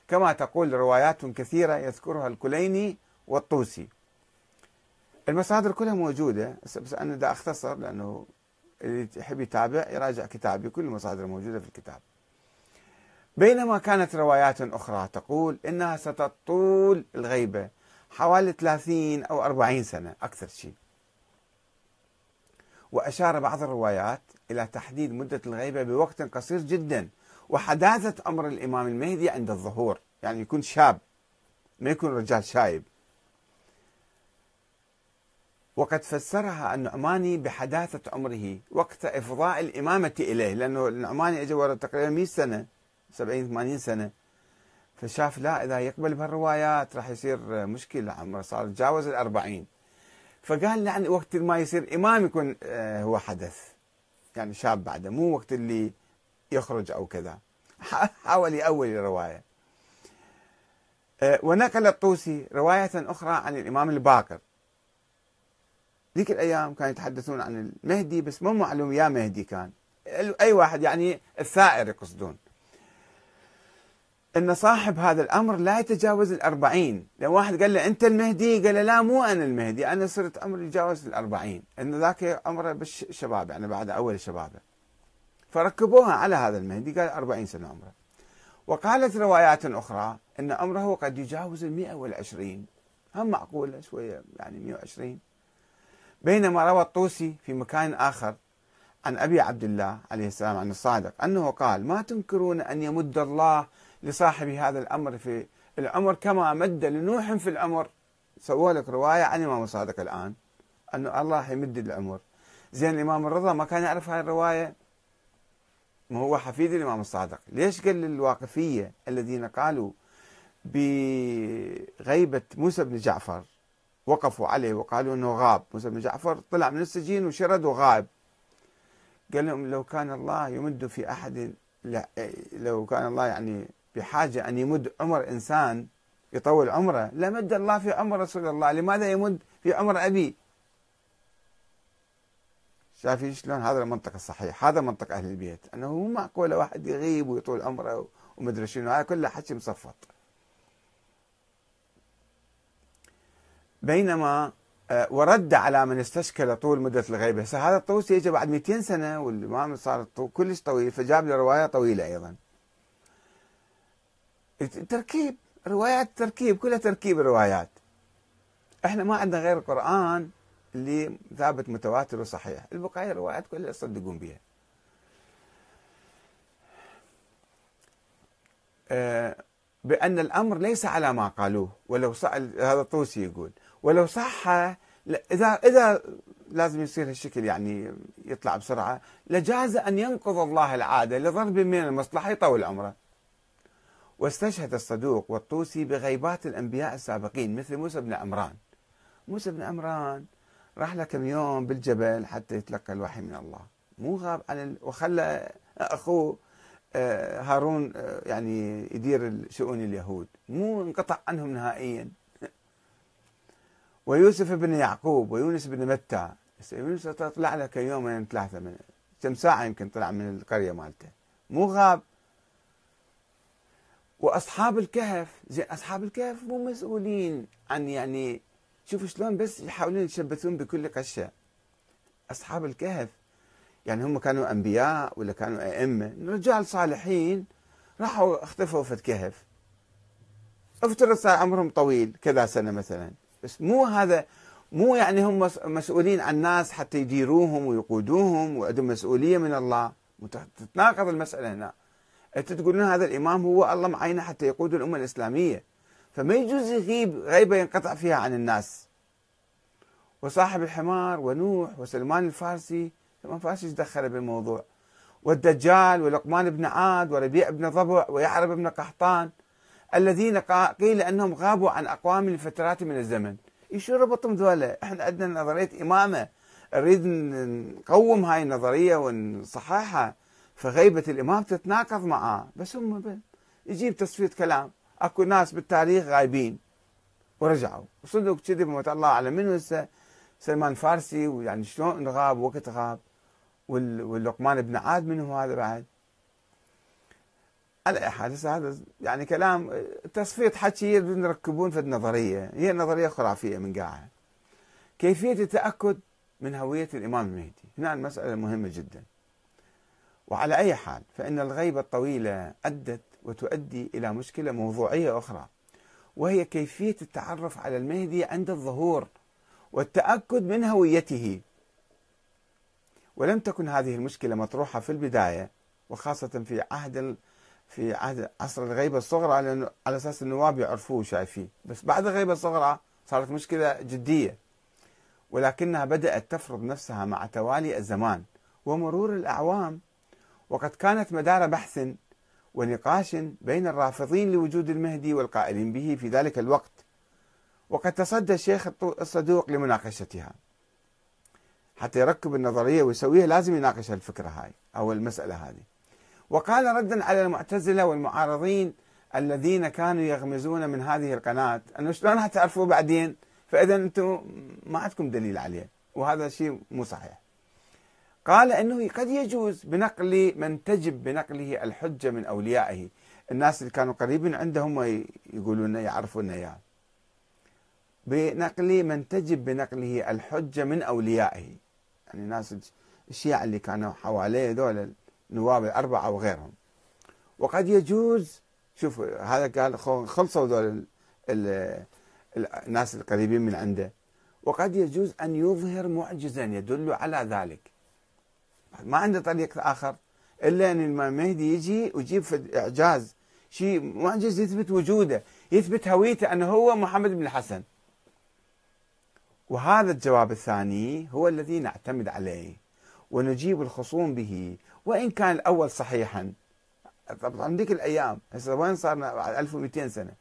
كما تقول روايات كثيرة يذكرها الكليني والطوسي. المصادر كلها موجودة، بس أنا دا أختصر لأنه اللي يحب يتابع يراجع كتابي، كل المصادر موجودة في الكتاب. بينما كانت روايات أخرى تقول إنها ستطول الغيبة حوالي ثلاثين أو أربعين سنة أكثر شيء. وأشار بعض الروايات إلى تحديد مدة الغيبة بوقت قصير جدا وحداثة أمر الإمام المهدي عند الظهور، يعني يكون شاب ما يكون رجال شايب. وقد فسرها النعماني بحداثة عمره وقت إفضاء الإمامة إليه، لأنه النعماني أجى ورا تقريبا مئة سنة، سبعين ثمانين سنة، فشاف لا إذا يقبل بهالروايات راح يصير مشكلة، عمره صار تجاوز الأربعين، فقال يعني وقت ما يصير إمام يكون هو حدث، يعني شاب بعده، مو وقت اللي يخرج أو كذا. حاول يأول الرواية. ونقل الطوسي رواية أخرى عن الإمام الباقر، ذيك الأيام كانوا يتحدثون عن المهدي بس مو معلوم يا مهدي، كان أي واحد يعني الثائر يقصدون، أن صاحب هذا الأمر لا يتجاوز الأربعين. لو واحد قال له أنت المهدي قال له لا مو أنا المهدي، أنا صرت أمر يتجاوز الأربعين، أن ذاك أمره بالشباب يعني بعد أول شبابه، فركبوها على هذا المهدي قال أربعين سنة عمره. وقالت روايات أخرى أن أمره قد يجاوز المئة والعشرين، هم معقولة شوية يعني مئة وعشرين. بينما روى الطوسي في مكان آخر عن أبي عبد الله عليه السلام عن الصادق أنه قال ما تنكرون أن يمد الله لصاحب هذا الأمر في العمر كما مد لنوح في العمر. سووا لك رواية عن الإمام الصادق الآن أنه الله يمد العمر، زين الإمام الرضا ما كان يعرف هاي الرواية، ما هو حفيد الإمام الصادق، ليش قال للواقفية الذين قالوا بغيبة موسى بن جعفر وقفوا عليه وقالوا أنه غاب، موسى بن جعفر طلع من السجين وشرد وغاب، قال لهم لو كان الله يمد في أحد، لو كان الله يعني بحاجة أن يمد عمر إنسان يطول عمره؟ لا مد الله في عمر رسول الله، لماذا يمد في عمر أبي؟ شايفين شلون؟ هذا المنطق الصحيح، هذا منطق أهل البيت، أنه مو معقولة واحد يغيب ويطول عمره ومدري شنو، هذا كله حكي مصفط. بينما ورد على من استشكل طول مدة الغيبة، هذا الطوسي يجي بعد مئتين سنة والإمام صار كلش طويل، فجاب له رواية طويلة أيضا. تركيب، روايات تركيب، كلها تركيب الروايات. احنا ما عندنا غير القرآن اللي ثابت متواتر وصحيح، البقايا الروايات كلها يصدقون بها. بأن الأمر ليس على ما قالوه، ولو سأل هذا الطوسي يقول ولو صح، إذا إذا لازم يصير هالشكل يعني يطلع بسرعة، لجاز أن ينقض الله العادة لضرب من المصلحة يطول عمره. واستشهد الصدوق والطوسي بغيبات الأنبياء السابقين مثل موسى بن عمران. موسى بن عمران راح له كم يوم بالجبل حتى يتلقى الوحي من الله، مو غاب عن ال... وخلى أخوه هارون يعني يدير شؤون اليهود، مو انقطع عنهم نهائيا. ويوسف بن يعقوب ويونس بن متى، يونس طلع له كيومين ثلاثة، من كم ساعة يمكن طلع من القرية مالته، مو غاب. وأصحاب الكهف، زين أصحاب الكهف مو مسؤولين عن، يعني شوفوا شلون بس يحاولون يتشبثون بكل قشة. أصحاب الكهف يعني هم كانوا أنبياء ولا كانوا أئمة؟ رجال صالحين راحوا اختفوا في الكهف، افترض صار عمرهم طويل كذا سنة مثلا، بس مو هذا، مو يعني هم مسؤولين عن ناس حتى يديروهم ويقودوهم وعندهم مسؤولية من الله. تتناقض المسألة هنا. أنت تقولون هذا الإمام هو الله معينه حتى يقود الأمة الإسلامية، فما يجوز يغيب غيبة ينقطع فيها عن الناس. وصاحب الحمار ونوح وسلمان الفارسي، سلمان الفارسي ايش دخله بالموضوع؟ والدجال ولقمان بن عاد وربيع بن ضبع ويعرب بن قحطان الذين قيل انهم غابوا عن اقوام لفترات من الزمن. ايش ربطهم ذولا؟ احنا عندنا نظريه امامه، نريد نقوم هاي النظريه ونصححها، فغيبه الامام تتناقض معاه. بس هم يجيب تصفيه كلام، اكو ناس بالتاريخ غايبين ورجعوا، وصدق كذب موت الله على منو هسه سلمان فارسي، ويعني شلون غاب وقت غاب، واللقمان بن عاد منو هذا بعد؟ على اي حال هذا يعني كلام تصفية حكي يركبون في النظرية، هي نظرية خرافية من قاعة. كيفية التأكد من هوية الإمام المهدي، هنا المسألة مهمة جدا. وعلى أي حال فإن الغيبة الطويلة أدت وتؤدي إلى مشكلة موضوعية أخرى، وهي كيفية التعرف على المهدي عند الظهور والتأكد من هويته. ولم تكن هذه المشكلة مطروحة في البداية، وخاصة في عهد في عهد عصر الغيبة الصغرى، على أساس النواب يعرفوه شايفيه. بس بعد الغيبة الصغرى صارت مشكلة جدية، ولكنها بدأت تفرض نفسها مع توالي الزمان ومرور الأعوام. وقد كانت مدار بحث ونقاش بين الرافضين لوجود المهدي والقائلين به في ذلك الوقت، وقد تصدى الشيخ الصدوق لمناقشتها. حتى يركب النظرية ويسويها لازم يناقش الفكرة هاي أو المسألة هذه. وقال ردا على المعتزلة والمعارضين الذين كانوا يغمزون من هذه القناة أنه شلون هتعرفوه بعدين، فإذا أنتم ما عندكم دليل عليه، وهذا شيء مو صحيح. قال أنه قد يجوز بنقل من تجب بنقله الحجة من أوليائه، الناس اللي كانوا قريبين عندهم يقولون يعرفون إياه، بنقل من تجب بنقله الحجة من أوليائه، يعني الناس الشيعة اللي كانوا حواليه دول نواب الأربعة وغيرهم. وقد يجوز، شوف هذا قال خلصوا ذول الناس القريبين من عنده، وقد يجوز أن يظهر معجزا يدل على ذلك. ما عنده طريق آخر إلا أن المهدي يجي ويجيب إعجاز، شيء معجز يثبت وجوده، يثبت هويته أنه هو محمد بن الحسن. وهذا الجواب الثاني هو الذي نعتمد عليه ونجيب الخصوم به، وإن كان الأول صحيحا. طبعا ذيك الأيام هسه وين صارنا؟ بعد ألف ومئتين سنة.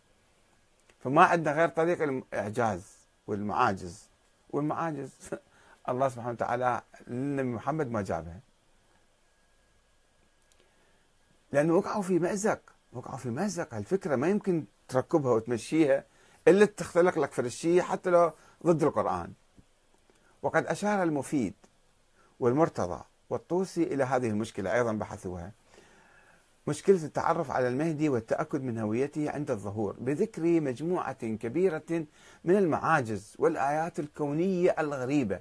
فما عندنا غير طريق الإعجاز والمعاجز، والمعاجز الله سبحانه وتعالى للنبي محمد ما جابها، لأنه وقعوا في مأزق. وقعوا في مأزق. الفكرة ما يمكن تركبها وتمشيها إلا تختلق لك فرشية حتى لو ضد القرآن. وقد أشار المفيد والمرتضى والطوسي إلى هذه المشكلة أيضا، بحثوها، مشكلة التعرف على المهدي والتأكد من هويته عند الظهور، بذكر مجموعة كبيرة من المعاجز والآيات الكونية الغريبة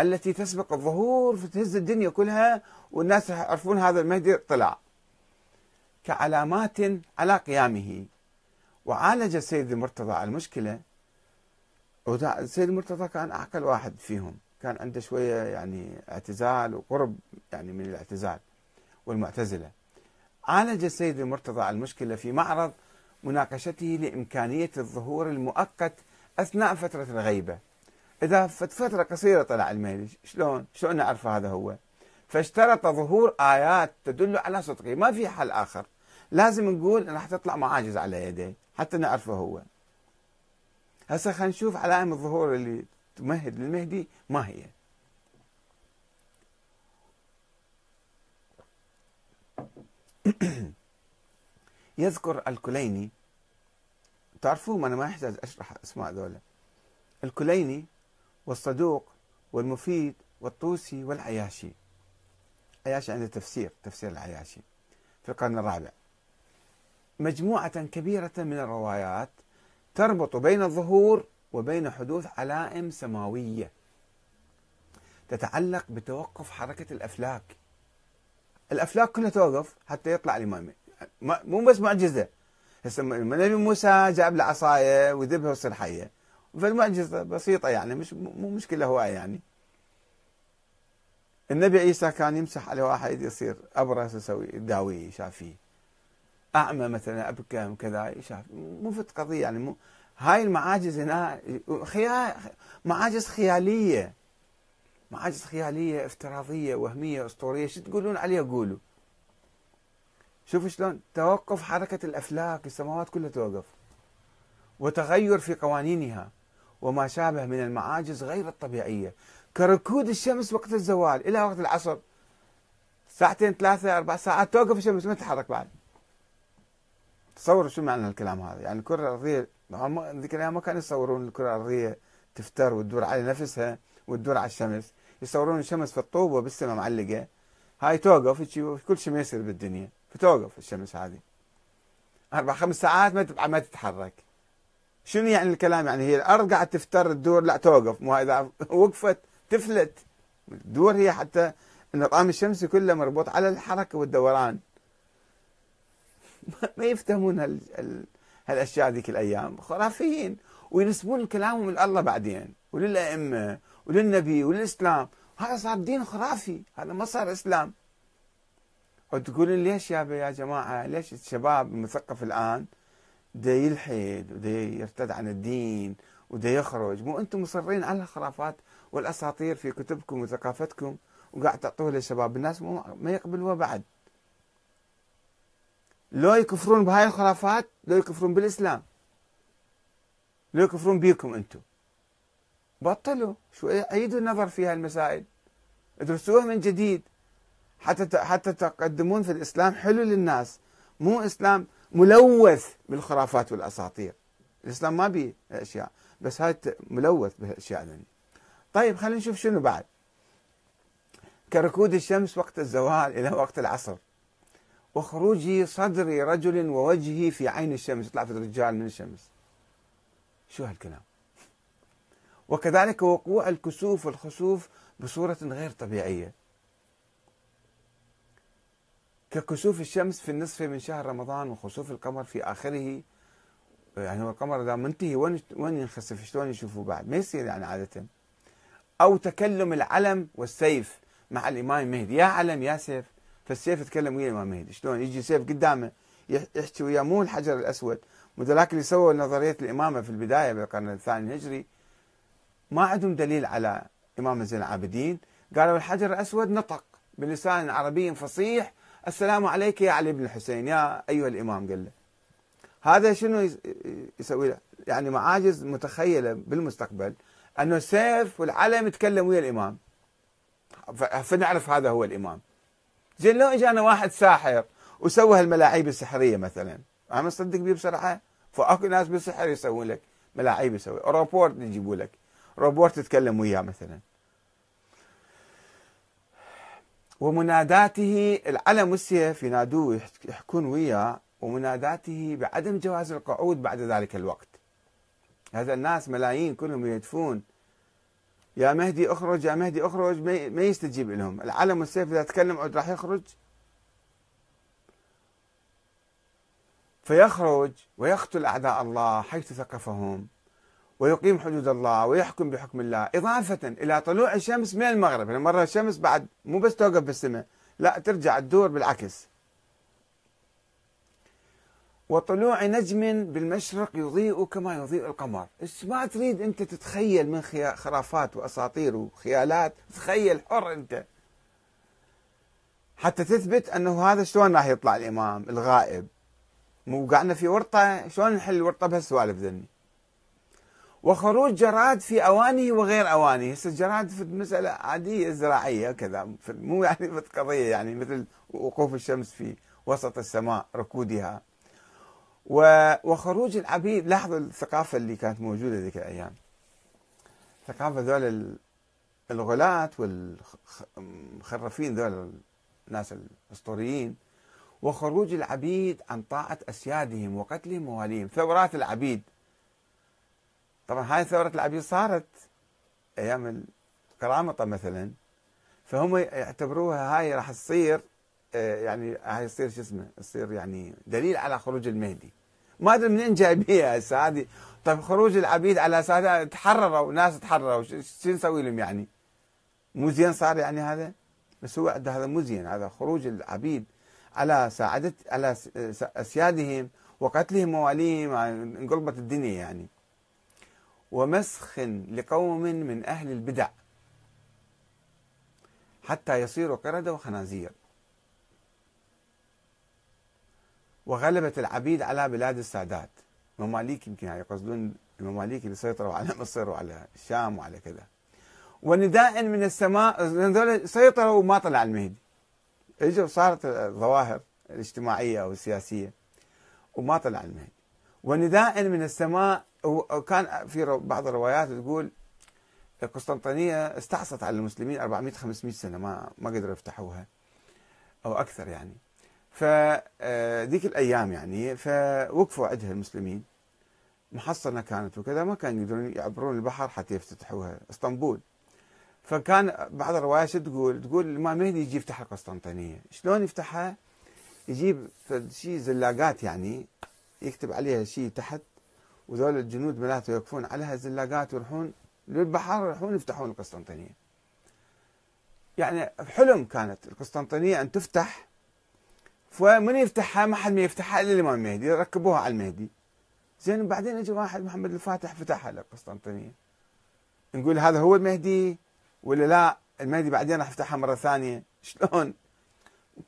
التي تسبق الظهور فتهز الدنيا كلها والناس يعرفون هذا المهدي طلع، كعلامات على قيامه. وعالج السيد المرتضى المشكلة. السيد المرتضى كان أعقل واحد فيهم، كان عنده شوية يعني اعتزال وقرب يعني من الاعتزال والمعتزلة. عالج السيد المرتضى المشكلة في معرض مناقشته لإمكانية الظهور المؤقت أثناء فترة الغيبة. إذا فترة قصيرة طلع المهدي، شلون شلون نعرف هذا هو؟ فاشترط ظهور آيات تدل على صدقه، ما في حل آخر، لازم نقول راح تطلع معاجز على يديه حتى نعرفه هو. هسه خلينا نشوف علائم الظهور اللي تمهد للمهدي ما هي. يذكر الكليني، تعرفوه أنا ما أحتاج أشرح أسماء ذولا، الكليني والصدوق والمفيد والطوسي والعياشي. عياشي عنده تفسير، تفسير العياشي في القرن الرابع، مجموعة كبيرة من الروايات تربط بين الظهور وبين حدوث علائم سماوية تتعلق بتوقف حركة الأفلاك. الأفلاك كلها توقف حتى يطلع الإمام، مو بس معجزة. هسه النبي موسى جاب له عصاية وذبها وصير حية، فالمعجزة بسيطة يعني، مش مو مشكلة هواية يعني. النبي عيسى كان يمسح على واحد يصير أبرص يسوي داوي شافيه، أعمى مثلا أبكم كذا شافي، مو فت قضية يعني. مو هاي المعاجز هنا خيال، معاجز خيالية، معاجز خيالية افتراضية وهمية أسطورية، شو تقولون عليها قولوا. شوفوا شلون توقف حركة الأفلاك، السماوات كلها توقف، وتغير في قوانينها وما شابه من المعاجز غير الطبيعية، كركود الشمس وقت الزوال إلى وقت العصر، ساعتين ثلاثة أربع ساعات توقف الشمس ما تتحرك بعد. تصوروا شو معنى الكلام هذا يعني. الكرة الأرضية ذيك الأيام ما كانوا يصورون الكرة الأرضية تفتر وتدور على نفسها وتدور على الشمس، يصورون الشمس في الطوبة بالسماء معلقة، هاي توقف كل شيء ما يصير بالدنيا، فتوقف الشمس هذه أربع خمس ساعات ما تتحرك. شنو يعني الكلام يعني؟ هي الأرض قاعدة تفتر تدور، لا توقف، مو إذا وقفت تفلت، تدور هي، حتى النظام الشمسي كله مربوط على الحركة والدوران. ما يفتهمون هال... هال... هالأشياء ذيك الأيام، خرافيين، وينسبون كلامهم لله بعدين وللأئمة وللنبي وللإسلام. هذا صار دين خرافي، هذا ما صار إسلام. وتقولون ليش يا يا جماعة، ليش الشباب المثقف الآن دا يلحد ودا يرتد عن الدين ودا يخرج؟ مو أنتم مصرين على الخرافات والأساطير في كتبكم وثقافتكم وقاعد تعطوها للشباب، الناس ما يقبلوها بعد. لو يكفرون بهاي الخرافات لو يكفرون بالإسلام، لو يكفرون بيكم أنتم. بطلوا شوية، عيدوا النظر في هالمسائل، ادرسوها من جديد حتى حتى تقدمون في الإسلام حلو للناس، مو إسلام ملوث بالخرافات والأساطير. الإسلام ما بيه أشياء، بس هاي ملوث بهالأشياء ذني. طيب خلينا نشوف شنو بعد. كركود الشمس وقت الزوال إلى وقت العصر، وخروج صدر رجل ووجهه في عين الشمس، يطلع في الرجال من الشمس. شو هالكلام؟ وكذلك وقوع الكسوف والخسوف بصورة غير طبيعية، ككسوف الشمس في النصف من شهر رمضان وخسوف القمر في آخره. يعني هو القمر إذا منتهي وين وين ينخسف، شلون يشوفوه بعد؟ ما يصير يعني عادة. أو تكلم العلم والسيف مع الإمام المهدي، يا علم يا سيف، فالسيف يتكلم ويا الإمام المهدي. شلون يجي سيف قدامه يحكي وياه، مو الحجر الأسود وذاك اللي سووا نظرية الإمامة في البداية بالقرن الثاني الهجري، ما عندهم دليل على إمام زين العابدين، قالوا الحجر الأسود نطق بلسان عربي فصيح السلام عليك يا علي بن الحسين، يا أيها الإمام، قال له. هذا شنو يسوي له؟ يعني معاجز متخيلة بالمستقبل أنه السيف والعلم يتكلم ويا الإمام، فنعرف هذا هو الإمام. زين لو إجانا واحد ساحر وسوى هالملاعيب السحريه مثلا، انا مصدق بيه بصراحه. فاكو ناس بالسحر يسوون لك ملاعيب، يسوي روبورت يجيبوا لك روبورت تتكلم وياه مثلا. ومناداته العلم والسيف ينادوه يحكون وياه، ومناداته بعدم جواز القعود بعد ذلك الوقت. هذا الناس ملايين كلهم يهتفون يا مهدي اخرج يا مهدي اخرج، ما يستجيب لهم. العلم والسيف اذا تكلم عود راح يخرج، فيخرج ويقتل اعداء الله حيث ثقفهم ويقيم حدود الله ويحكم بحكم الله، اضافه الى طلوع الشمس من المغرب. لما مره الشمس بعد مو بس توقف بالسماء، لا ترجع تدور بالعكس. وطلوع نجم بالمشرق يضيء كما يضيء القمر. ايش ما تريد انت تتخيل من خرافات واساطير وخيالات، تخيل حر انت حتى تثبت انه هذا. شلون راح يطلع الامام الغائب؟ مو وقعنا في ورطه؟ شلون نحل الورطه بهالسوالف ذني؟ وخروج جراد في اوانه وغير اوانه. هسه الجراد في مساله عاديه زراعيه كذا، مو يعني قضيه يعني مثل وقوف الشمس في وسط السماء ركودها. وخروج العبيد، لاحظوا الثقافة اللي كانت موجودة ذيك الأيام، ثقافة ذول الغلاة والمخرفين ذول الناس الأسطوريين. وخروج العبيد عن طاعة أسيادهم وقتلهم وواليهم، ثورات العبيد. طبعا هاي ثورة العبيد صارت أيام القرامطة مثلا، فهم يعتبروها هاي راح تصير، يعني راح يصير شو اسمه، يصير يعني دليل على خروج المهدي. ما ادري منين جايبيها هسه هذه. طيب خروج العبيد على اساس تحرروا، ناس تحرروا، شو نسوي لهم يعني؟ مو زين صار يعني هذا؟ بس هو عنده هذا مو زين، هذا خروج العبيد على ساعدة على اسيادهم وقتلهم وواليهم، انقلبت الدنيا يعني. ومسخ لقوم من اهل البدع حتى يصيروا قردة وخنازير. وغلبة العبيد على بلاد السادات، مماليك يمكن يعني يقصدون المماليك اللي سيطروا على مصر وعلى الشام وعلى كذا. ونداء من السماء، هذول سيطروا وما طلع المهدي. اجوا صارت الظواهر الاجتماعية والسياسية وما طلع المهدي. ونداء من السماء، وكان في بعض الروايات تقول القسطنطينية استعصت على المسلمين أربعمئة خمسمئة سنة، ما ما قدروا يفتحوها أو أكثر يعني. فذيك الايام يعني فوقفوا عندها المسلمين، محصنه كانت وكذا، ما كانوا يقدرون يعبرون البحر حتى يفتتحوها اسطنبول. فكان بعض الروايات شو تقول؟ تقول الامام مهدي يجي يفتح القسطنطينيه. شلون يفتحها؟ يجيب شيء زلاقات يعني، يكتب عليها شيء تحت، وذول الجنود مالته يوقفون على هالزلاقات ويروحون للبحر ويروحون يفتحون القسطنطينيه. يعني حلم كانت القسطنطينيه ان تفتح، فمن يفتحها؟ ما حد ما يفتحها الا الامام المهدي، ركبوها على المهدي. زين وبعدين اجى واحد محمد الفاتح فتحها للقسطنطينيه. نقول هذا هو المهدي ولا لا؟ المهدي بعدين راح يفتحها مره ثانيه، شلون؟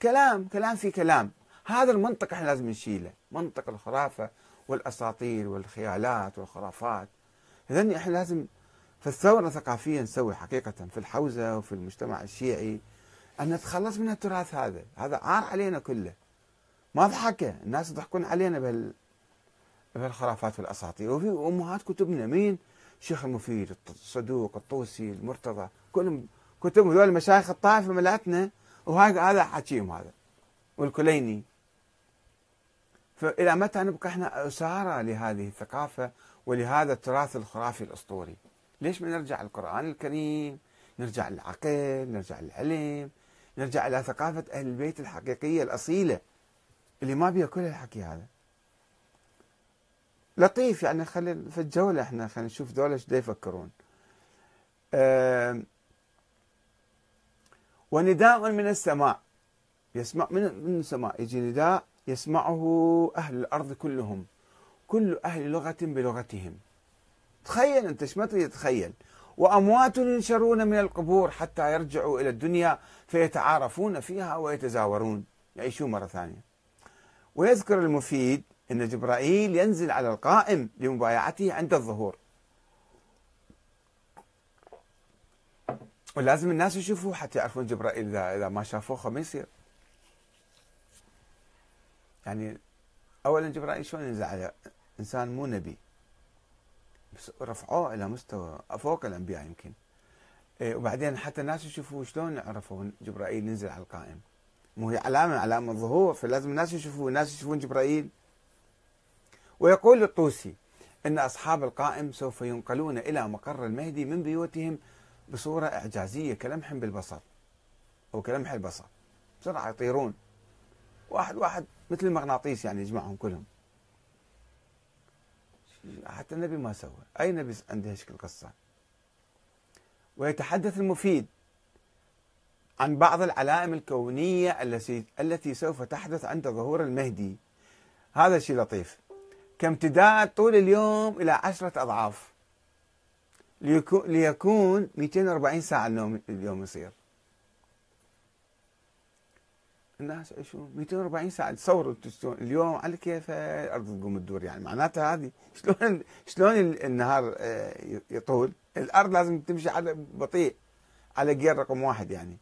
كلام كلام في كلام. هذا المنطق احنا لازم نشيله، منطق الخرافه والاساطير والخيالات والخرافات. اذن احنا لازم في الثوره الثقافيه نسوي حقيقه في الحوزه وفي المجتمع الشيعي أن نتخلص من التراث هذا، هذا عار علينا كله. ما ضحكه، الناس يضحكون علينا بهال بهالخرافات والأساطير. وفي أمهات كتبنا، مين؟ الشيخ المفيد، الصدوق، الطوسي، المرتضى، كلهم كتبهم هذول مشايخ الطائفة ملأتنا، وهذا هذا حكيهم هذا والكليني. فإلى متى نبقى احنا أسارى لهذه الثقافة ولهذا التراث الخرافي الأسطوري؟ ليش ما نرجع للقرآن الكريم، نرجع للعقل، نرجع للعلم، نرجع إلى ثقافة أهل البيت الحقيقية الأصيلة اللي ما بيها كل الحكي هذا. لطيف يعني، خلينا في الجولة احنا خلينا نشوف دول ايش يفكرون. أه ونداء من السماء، يسمع من السماء يجي نداء يسمعه أهل الأرض كلهم، كل أهل لغة بلغتهم. تخيل أنت ايش ما تتخيل. وأموات ينشرون من القبور حتى يرجعوا إلى الدنيا فيتعارفون فيها ويتزاورون، يعيشون مرة ثانية. ويذكر المفيد أن جبرائيل ينزل على القائم لمبايعته عند الظهور. ولازم الناس يشوفوه حتى يعرفون جبرائيل، إذا ما شافوه ما يصير. يعني اولا جبرائيل شلون ينزل على انسان مو نبي، بس رفعوه الى مستوى فوق الانبياء يمكن. وبعدين حتى الناس يشوفوه، شلون عرفوا جبرائيل نزل على القائم؟ مو هي علامه علامه ظهور، فلازم الناس يشوفوه، الناس يشوفون جبرائيل. ويقول الطوسي ان اصحاب القائم سوف ينقلون الى مقر المهدي من بيوتهم بصوره اعجازيه كلمح بالبصر او كلمح البصر، بسرعه يطيرون واحد واحد مثل المغناطيس، يعني يجمعهم كلهم. حتى النبي ما سوى، اي نبي عنده هيك القصه. ويتحدث المفيد عن بعض العلائم الكونيه التي التي سوف تحدث عند ظهور المهدي. هذا شيء لطيف، كامتداد طول اليوم الى عشرة اضعاف، ليكون مئتين وأربعين ساعه النوم اليوم يصير. الناس يعيشون مئتين وأربعين ساعه، تصوروا اليوم على كيف الارض تقوم تدور، يعني معناتها هذه شلون شلون النهار يطول، الارض لازم تمشي على بطيء على جير رقم واحد يعني.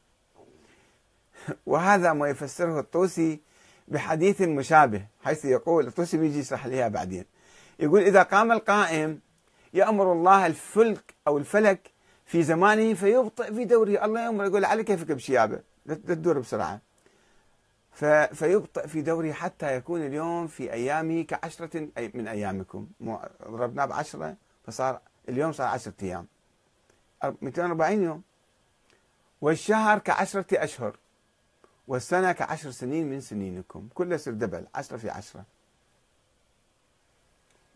وهذا ما يفسره الطوسي بحديث مشابه، حيث يقول الطوسي بيجي يشرح لها بعدين، يقول إذا قام القائم يأمر الله الفلك أو الفلك في زمانه فيبطئ في دوره. الله يأمر يقول على كيفك بشيابة، لا تدور بسرعة. فيبطئ في دوره حتى يكون اليوم في أيامه كعشرة من أيامكم، ضربناه بعشرة فصار اليوم صار عشرة أيام، مئتين وأربعين يوم. والشهر كعشرة أشهر، والسنة كعشر سنين من سنينكم، كلها يصير دبل، عشرة في عشرة.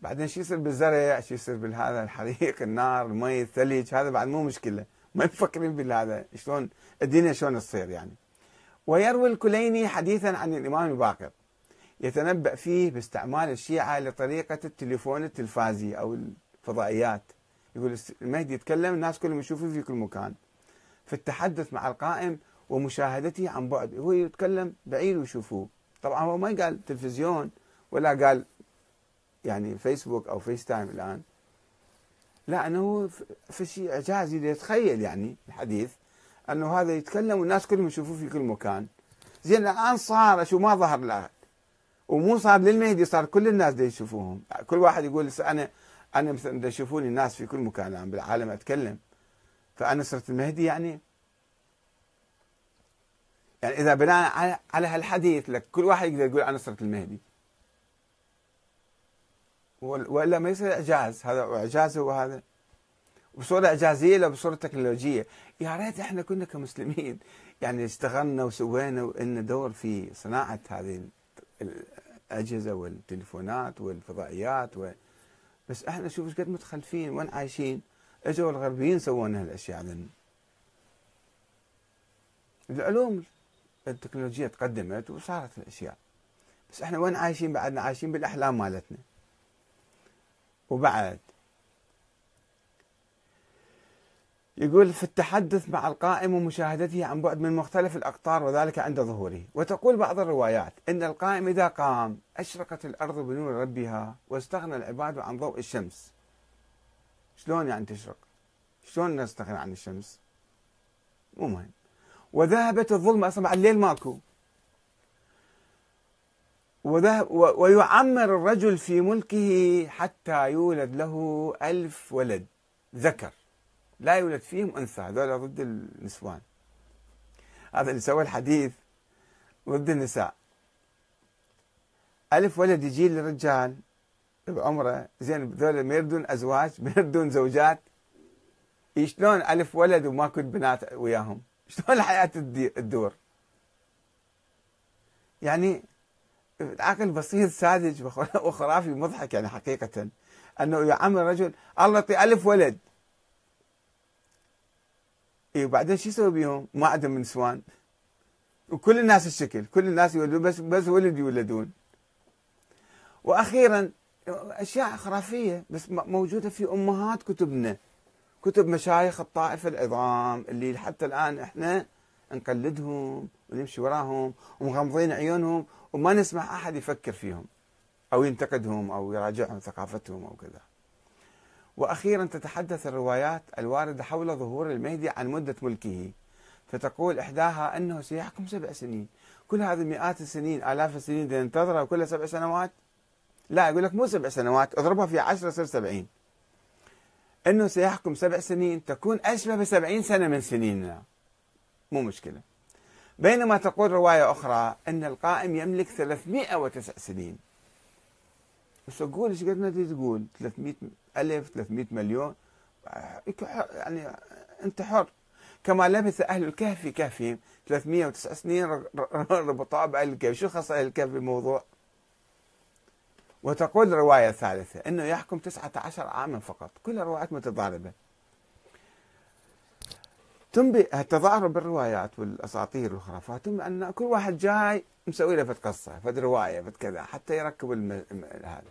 بعدين شو يصير بالزرع، شو يصير بالهذا، الحريق، النار، المي، الثلج، هذا بعد مو مشكلة، ما يفكرين بالهذا، شلون الدنيا شلون تصير يعني. ويروي الكليني حديثا عن الإمام الباقر يتنبأ فيه باستعمال الشيعة لطريقة التليفون التلفازي أو الفضائيات. يقول المهدي يتكلم، الناس كلهم يشوفوه في كل مكان، في التحدث مع القائم ومشاهدته عن بعد، هو يتكلم بعيد ويشوفوه. طبعا هو ما قال تلفزيون ولا قال يعني فيسبوك او فيس تايم الان، لا، انه في شيء اعجازي يتخيل يعني الحديث انه هذا يتكلم والناس كلهم يشوفوه في كل مكان. زين الان صار شو ما ظهر لا، ومو صار للمهدي، صار كل الناس دي يشوفوهم، كل واحد يقول انا انا مثلا يشوفوني الناس في كل مكان الان بالعالم اتكلم، فانا صرت المهدي يعني. يعني إذا بناء على هالحديث لك كل واحد يقدر يقول أنا صرت المهدي، وإلا ما يصير إعجاز، هذا إعجاز هو هذا، بصورة إعجازية لا بصورة تكنولوجية. يا ريت إحنا كنا كمسلمين يعني اشتغلنا وسوينا وإلنا دور في صناعة هذه الأجهزة والتليفونات والفضائيات و... بس إحنا شوف إيش قد متخلفين، وين عايشين، إجوا الغربيين سوونا هالأشياء عندنا. العلوم التكنولوجيا تقدمت وصارت الاشياء، بس احنا وين عايشين؟ بعدنا عايشين بالاحلام مالتنا. وبعد يقول في التحدث مع القائم ومشاهدته عن بعد من مختلف الاقطار وذلك عند ظهوره. وتقول بعض الروايات ان القائم اذا قام اشرقت الارض بنور ربها واستغنى العباد عن ضوء الشمس. شلون يعني تشرق؟ شلون نستغنى عن الشمس؟ مو مهم. وذهبت الظلمة، أصلا بعد الليل ماكو. وذهب ويعمر الرجل في ملكه حتى يولد له ألف ولد ذكر لا يولد فيهم أنثى، هذول ضد النسوان، هذا اللي سوى الحديث ضد النساء. ألف ولد يجي للرجال بعمره، زين هذول ما يردون أزواج، ما يردون زوجات، شلون ألف ولد وماكو بنات وياهم؟ شلون الحياة الدور؟ يعني عقل بسيط ساذج وخرافي مضحك يعني حقيقة، أنه يعمل رجل الله يعطي ألف ولد، إيه وبعدين شو يسوي بيهم؟ ما عندهم نسوان، وكل الناس الشكل، كل الناس يولدون بس بس ولد يولدون. وأخيرا أشياء خرافية بس موجودة في أمهات كتبنا، كتب مشايخ الطائفة العظام اللي حتى الآن إحنا نقلدهم ونمشي وراهم ومغمضين عيونهم وما نسمع أحد يفكر فيهم أو ينتقدهم أو يراجعهم ثقافتهم أو كذا. وأخيرا تتحدث الروايات الواردة حول ظهور المهدي عن مدة ملكه، فتقول إحداها أنه سيحكم سبع سنين، كل هذه مئات السنين آلاف السنين ننتظرها وكلها سبع سنوات؟ لا، يقول لك مو سبع سنوات، اضربها في عشرة يصير سبعين. أنه سيحكم سبع سنين تكون أشبه بسبعين سنة من سنيننا، مو مشكلة. بينما تقول رواية أخرى أن القائم يملك ثلاثمئة وتسع سنين. بس أقول إيش قد ما تقول ثلاثمئة ألف ثلاثمئة مليون، يعني أنت حر. كما لبث أهل الكهف في كهفهم ثلاثمئة وتسع سنين، ربطوا بأهل الكهف، شو خص أهل الكهف بالموضوع؟ وتقول الرواية الثالثة أنه يحكم تسعة عشر عاما فقط، كلها روايات متضاربة. تنبئ التضارب بالروايات والأساطير والخرافات تنبئ أن كل واحد جاي مسوي له فد قصة فد رواية فد كذا حتى يركب هذا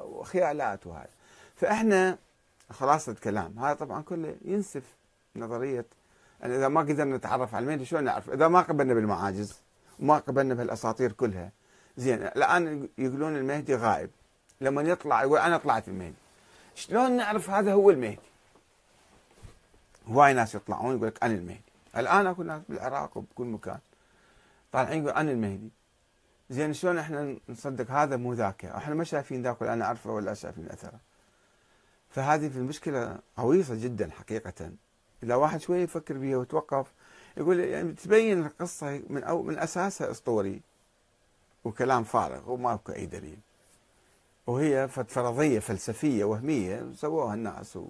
وخيالات وهذا. فإحنا خلاصة الكلام هذا طبعا كله ينسف نظرية أن إذا ما قدرنا نتعرف على المهدي شلون نعرف؟ إذا ما قبلنا بالمعاجز وما قبلنا بهالأساطير كلها. زين الآن يقولون المهدي غائب، لما يطلع يقول أنا طلعت المهدي، شلون نعرف هذا هو المهدي؟ هواي ناس يطلعون يقول لك أنا المهدي، الآن أكو ناس بالعراق وبكل مكان طالعين يقول أنا المهدي. زين شلون إحنا نصدق هذا مو ذاكه؟ إحنا ما شايفين ذاك ولا أنا أعرفه ولا شايفين أثره. فهذه في المشكلة عويصة جدا حقيقة. إذا واحد شوي يفكر بيها وتوقف يقول يعني تبين القصة من أو من أساسها أسطوري وكلام فارغ وما أكو أي دليل، وهي فرضية فلسفية وهمية سووها الناس و...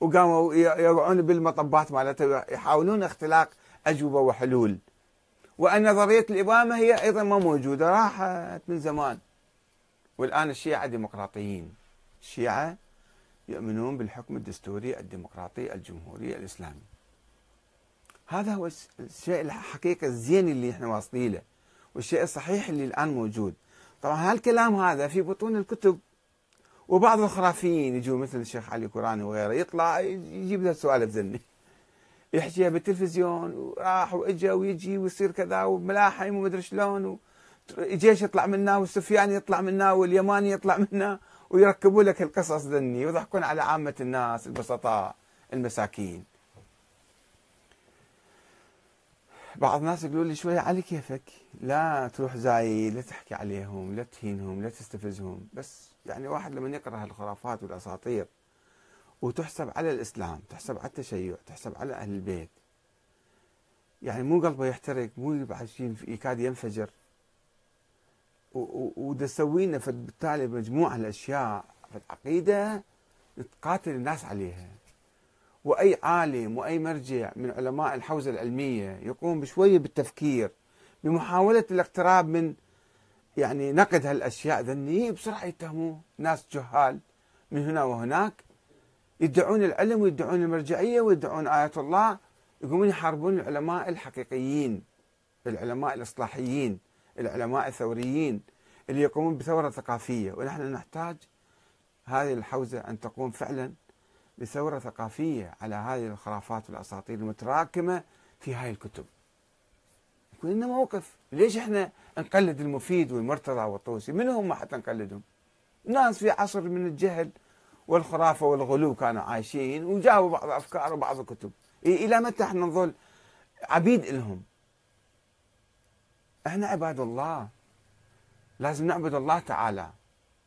وقاموا يقعون بالمطبات مالتها يحاولون اختلاق أجوبة وحلول، وأن نظرية الإمامة هي أيضا ما موجودة، راحت من زمان. والآن الشيعة ديمقراطيين، الشيعة يؤمنون بالحكم الدستوري الديمقراطي الجمهوري الإسلامي. هذا هو الشيء الحقيقة الزين اللي احنا واصلين له والشيء الصحيح اللي الآن موجود. طبعا هالكلام هذا في بطون الكتب، وبعض الخرافيين يجوا مثل الشيخ علي كوراني وغيره يطلع يجيب ذا السؤال بذني يحكيها بالتلفزيون وراح واجا ويجي ويصير كذا وملاحم ومدري شلون، والجيش يطلع منا والسفياني يطلع منا واليماني يطلع منا، ويركبوا لك القصص ذني ويضحكون على عامة الناس البسطاء المساكين. بعض الناس يقولوا لي شوية على كيفك، لا تروح زايد، لا تحكي عليهم، لا تهينهم، لا تستفزهم. بس يعني واحد لما يقرأ هالخرافات والأساطير وتحسب على الإسلام، تحسب على التشيع، تحسب على أهل البيت، يعني مو قلبه يحترق، مو بعد شيء يكاد ينفجر. ودسوينا فبالتالي مجموعة الأشياء في العقيدة تقاتل الناس عليها. وأي عالم وأي مرجع من علماء الحوزة العلمية يقوم بشوية بالتفكير بمحاولة الاقتراب من يعني نقد هالأشياء ذني بسرعة يتهموه ناس جهال من هنا وهناك، يدعون العلم ويدعون المرجعية ويدعون آية الله، يقومون يحاربون العلماء الحقيقيين، العلماء الإصلاحيين، العلماء الثوريين اللي يقومون بثورة ثقافية. ونحن نحتاج هذه الحوزة أن تقوم فعلا بثورة ثقافية على هذه الخرافات والأساطير المتراكمة في هاي الكتب. يكون لنا موقف، ليش احنا نقلد المفيد والمرتضى والطوسي؟ من هم حتى نقلدهم؟ ناس في عصر من الجهل والخرافة والغلو كانوا عايشين وجابوا بعض الأفكار وبعض الكتب. إلى متى احنا نظل عبيد إلهم؟ احنا عباد الله، لازم نعبد الله تعالى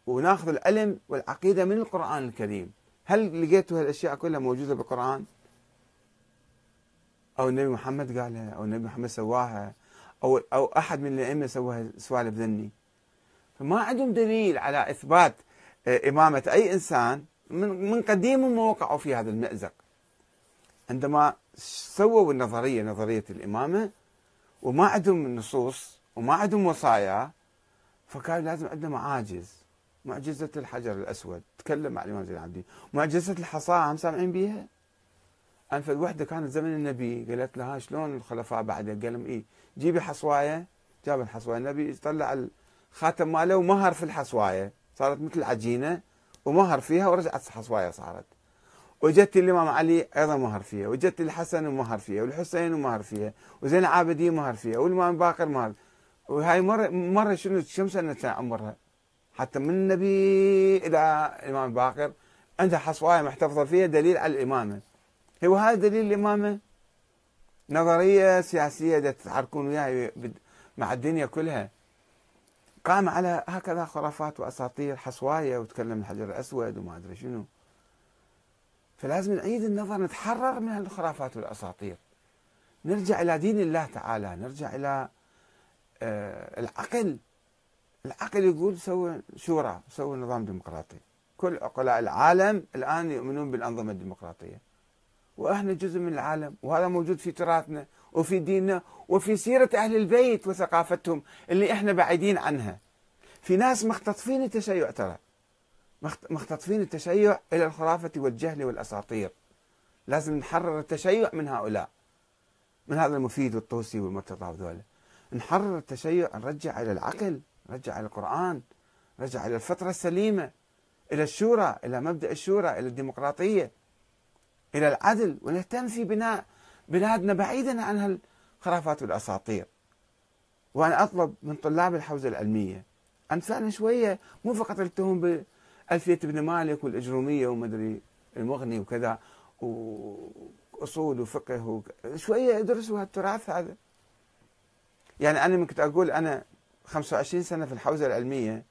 وناخذ العلم والعقيدة من القرآن الكريم. هل لقيتوا هالاشياء كلها موجوده بالقرآن؟ او النبي محمد قالها، او النبي محمد سواها، او او احد من الائمه سواها سوالف ذني. فما عندهم دليل على اثبات امامه اي انسان، من من قديم ما وقعوا في هذا المأزق. عندما سووا النظريه نظريه الامامه وما عندهم نصوص وما عندهم وصايا، فكان لازم عندنا معاجز. معجزة الحجر الأسود تكلم مع الإمام زين العابدين، معجزة الحصاة هم سامعين بيها؟ أنفذ وحدة كانت زمن النبي قالت لها شلون الخلفاء بعدها؟ قال لهم إيه جيبي حصواية، جاب الحصواية، النبي طلع الخاتم ماله ومهر في الحصواية، صارت مثل عجينة ومهر فيها ورجعت الحصواية صارت. وجدت الإمام علي أيضا مهر فيها، وجدت الحسن ومهر فيها، والحسين ومهر فيها، وزين العابدين مهر فيها، والإمام باقر مهر. وهاي مرة مرة شنو كم سنة كان عمرها؟ حتى من النبي إلى الإمام باقر عندها حصواية محتفظة فيها دليل على الإمامة. هو هذا دليل الإمامة؟ نظرية سياسية دا تتحركون وياها مع الدنيا كلها. قام على هكذا خرافات وأساطير حصواية، وتكلم الحجر الأسود وما أدري شنو. فلازم نعيد النظر، نتحرر من الخرافات والأساطير، نرجع إلى دين الله تعالى، نرجع إلى العقل. العقل يقول سووا شورى، سووا نظام ديمقراطي. كل عقلاء العالم الآن يؤمنون بالأنظمة الديمقراطية، وإحنا جزء من العالم، وهذا موجود في تراثنا وفي ديننا وفي سيرة أهل البيت وثقافتهم اللي إحنا بعيدين عنها. في ناس مختطفين التشيع، ترى مختطفين التشيع إلى الخرافة والجهل والأساطير. لازم نحرر التشيع من هؤلاء، من هذا المفيد والطوسي والمرتضى وذولا. نحرر التشيع، نرجع إلى العقل، نرجع إلى القرآن، نرجع إلى الفطرة السليمة، إلى الشورى، إلى مبدأ الشورى، إلى الديمقراطية، إلى العدل، ونهتم في بناء بلادنا بعيدا عن هالخرافات والأساطير. وأنا أطلب من طلاب الحوزة العلمية أن فعلا شوية، مو فقط التهم بألفية ابن مالك والإجرومية ومدري المغني وكذا وأصول وفقه، شوية يدرسوا هالتراث هذا. يعني أنا كنت أقول أنا خمسة وعشرين سنة في الحوزة العلمية،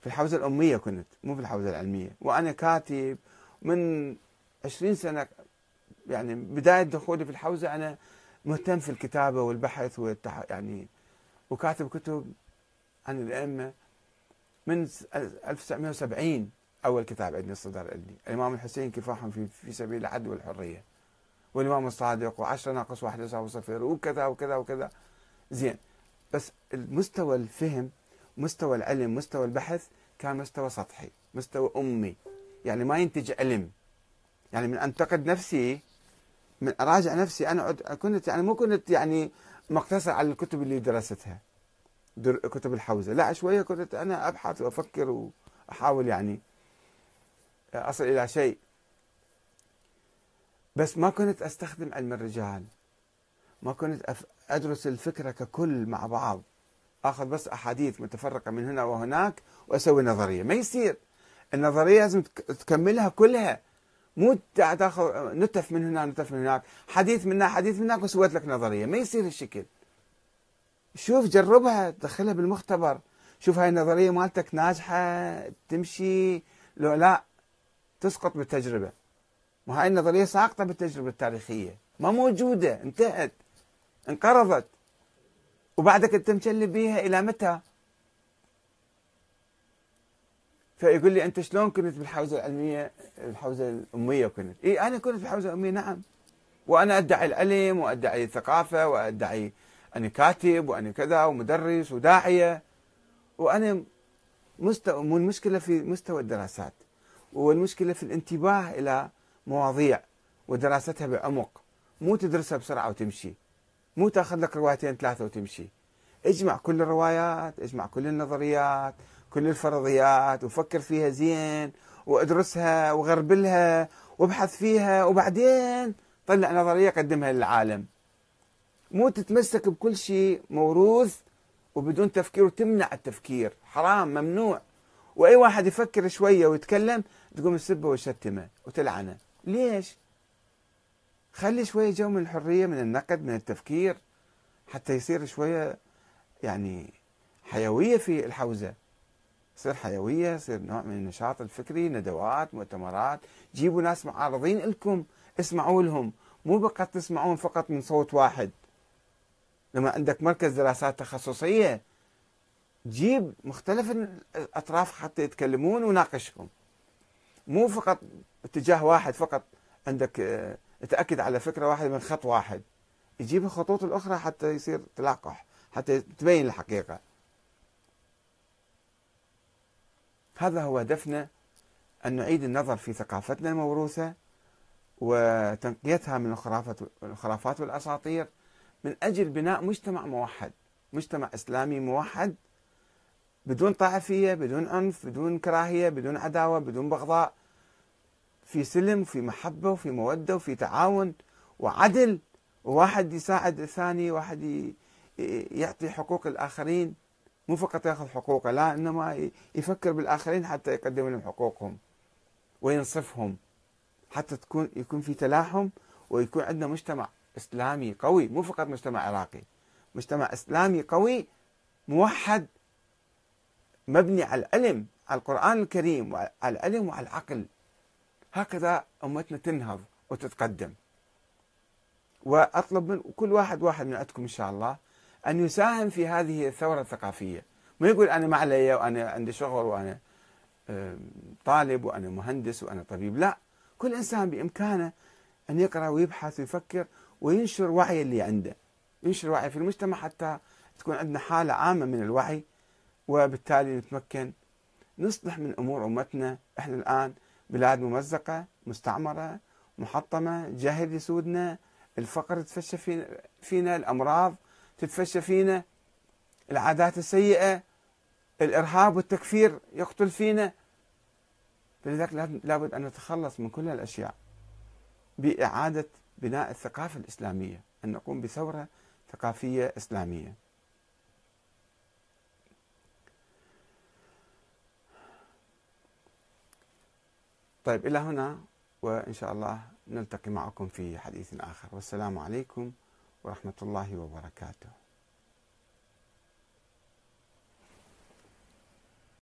في الحوزة الأمية كنت، مو في الحوزة العلمية، وأنا كاتب من عشرين سنة. يعني بداية دخولي في الحوزة أنا مهتم في الكتابة والبحث والتح... يعني وكاتب كتب عن الأئمة من ألف وتسعمئة وسبعين. أول كتاب عندي الصدر عندي الإمام الحسين كفاحهم في في سبيل العدل والحرية، والإمام الصادق، وعشرة ناقص واحد يساوي صفر، وكذا وكذا وكذا. زين، بس المستوى الفهم، مستوى العلم، مستوى البحث كان مستوى سطحي، مستوى أمي، يعني ما ينتج علم. يعني من أنتقد نفسي، من أراجع نفسي، أنا كنت يعني مو كنت يعني مقتصر على الكتب اللي درستها، در كتب الحوزة، لا، شوية كنت أنا أبحث وأفكر وأحاول يعني أصل إلى شيء. بس ما كنت أستخدم علم الرجال، ما كنت أدرس الفكرة ككل مع بعض، آخذ بس أحاديث متفرقة من هنا وهناك وأسوي نظرية. ما يصير، النظرية لازم تكملها كلها، مو تاخذ نتف من هنا نتف من هناك، حديث منا حديث من هناك وسويت لك نظرية. ما يصير هالشكل. شوف، جربها، دخلها بالمختبر، شوف هاي النظرية مالتك ناجحة تمشي لو لا تسقط بالتجربة. وهاي النظرية ساقطة بالتجربة التاريخية، ما موجودة، انتهت، انقرضت، وبعدك انت مشلب بيها الى متى؟ فيقول لي انت شلون كنت بالحوزه العلميه، الحوزه الاميه كنت؟ اي انا كنت بالحوزه الاميه، نعم، وانا ادعي العلم وادعي الثقافه وادعي اني كاتب واني كذا ومدرس وداعيه، وانا مستوى. المشكله في مستوى الدراسات، والمشكله في الانتباه الى مواضيع ودراستها بعمق، مو تدرسها بسرعه وتمشي، مو تاخذ لك روايتين ثلاثه وتمشي. اجمع كل الروايات، اجمع كل النظريات، كل الفرضيات، وفكر فيها زين، وادرسها وغربلها وابحث فيها، وبعدين طلع نظريه قدمها للعالم. مو تتمسك بكل شيء موروث وبدون تفكير، وتمنع التفكير، حرام، ممنوع. واي واحد يفكر شويه ويتكلم تقوم تسبه وتشتمه وتلعنه. ليش؟ خلي شويه جو من الحريه، من النقد، من التفكير، حتى يصير شويه يعني حيويه في الحوزه، تصير حيويه، يصير نوع من النشاط الفكري، ندوات، مؤتمرات، جيبوا ناس معارضين لكم، اسمعوا لهم، مو فقط تسمعون فقط من صوت واحد. لما عندك مركز دراسات تخصصيه، جيب مختلف الاطراف حتى يتكلمون ويناقشكم، مو فقط اتجاه واحد فقط، عندك تأكد على فكرة واحدة من خط واحد، يجيب الخطوط الأخرى حتى يصير تلاقح، حتى تبين الحقيقة. هذا هو هدفنا، أن نعيد النظر في ثقافتنا الموروثة وتنقيتها من الخرافات والأساطير، من أجل بناء مجتمع موحد، مجتمع إسلامي موحد، بدون طائفية، بدون عنف، بدون كراهية، بدون عداوة، بدون بغضاء، في سلم وفي محبة وفي مودة وفي تعاون وعدل، وواحد يساعد الثاني، واحد يعطي حقوق الآخرين، مو فقط يأخذ حقوقه، لا، إنما يفكر بالآخرين حتى يقدم لهم حقوقهم وينصفهم، حتى تكون يكون في تلاحم، ويكون عندنا مجتمع إسلامي قوي، مو فقط مجتمع عراقي، مجتمع إسلامي قوي موحد مبني على العلم، على القرآن الكريم وعلى العلم وعلى العقل. هكذا أمتنا تنهض وتتقدم. وأطلب من كل واحد واحد من عندكم إن شاء الله أن يساهم في هذه الثورة الثقافية، ما يقول أنا ما علي وأنا عندي شغل وأنا طالب وأنا مهندس وأنا طبيب، لا، كل إنسان بإمكانه أن يقرأ ويبحث ويفكر وينشر وعي اللي عنده، ينشر وعي في المجتمع حتى تكون عندنا حالة عامة من الوعي، وبالتالي نتمكن نصلح من أمور أمتنا. إحنا الآن بلاد ممزقة، مستعمرة، محطمة، جاهل يسودنا، الفقر تتفشى فينا، الأمراض تتفشى فينا، العادات السيئة، الإرهاب والتكفير يقتل فينا. فلذلك لابد أن نتخلص من كل الأشياء بإعادة بناء الثقافة الإسلامية، أن نقوم بثورة ثقافية إسلامية. طيب، إلى هنا، وإن شاء الله نلتقي معكم في حديث آخر، والسلام عليكم ورحمة الله وبركاته.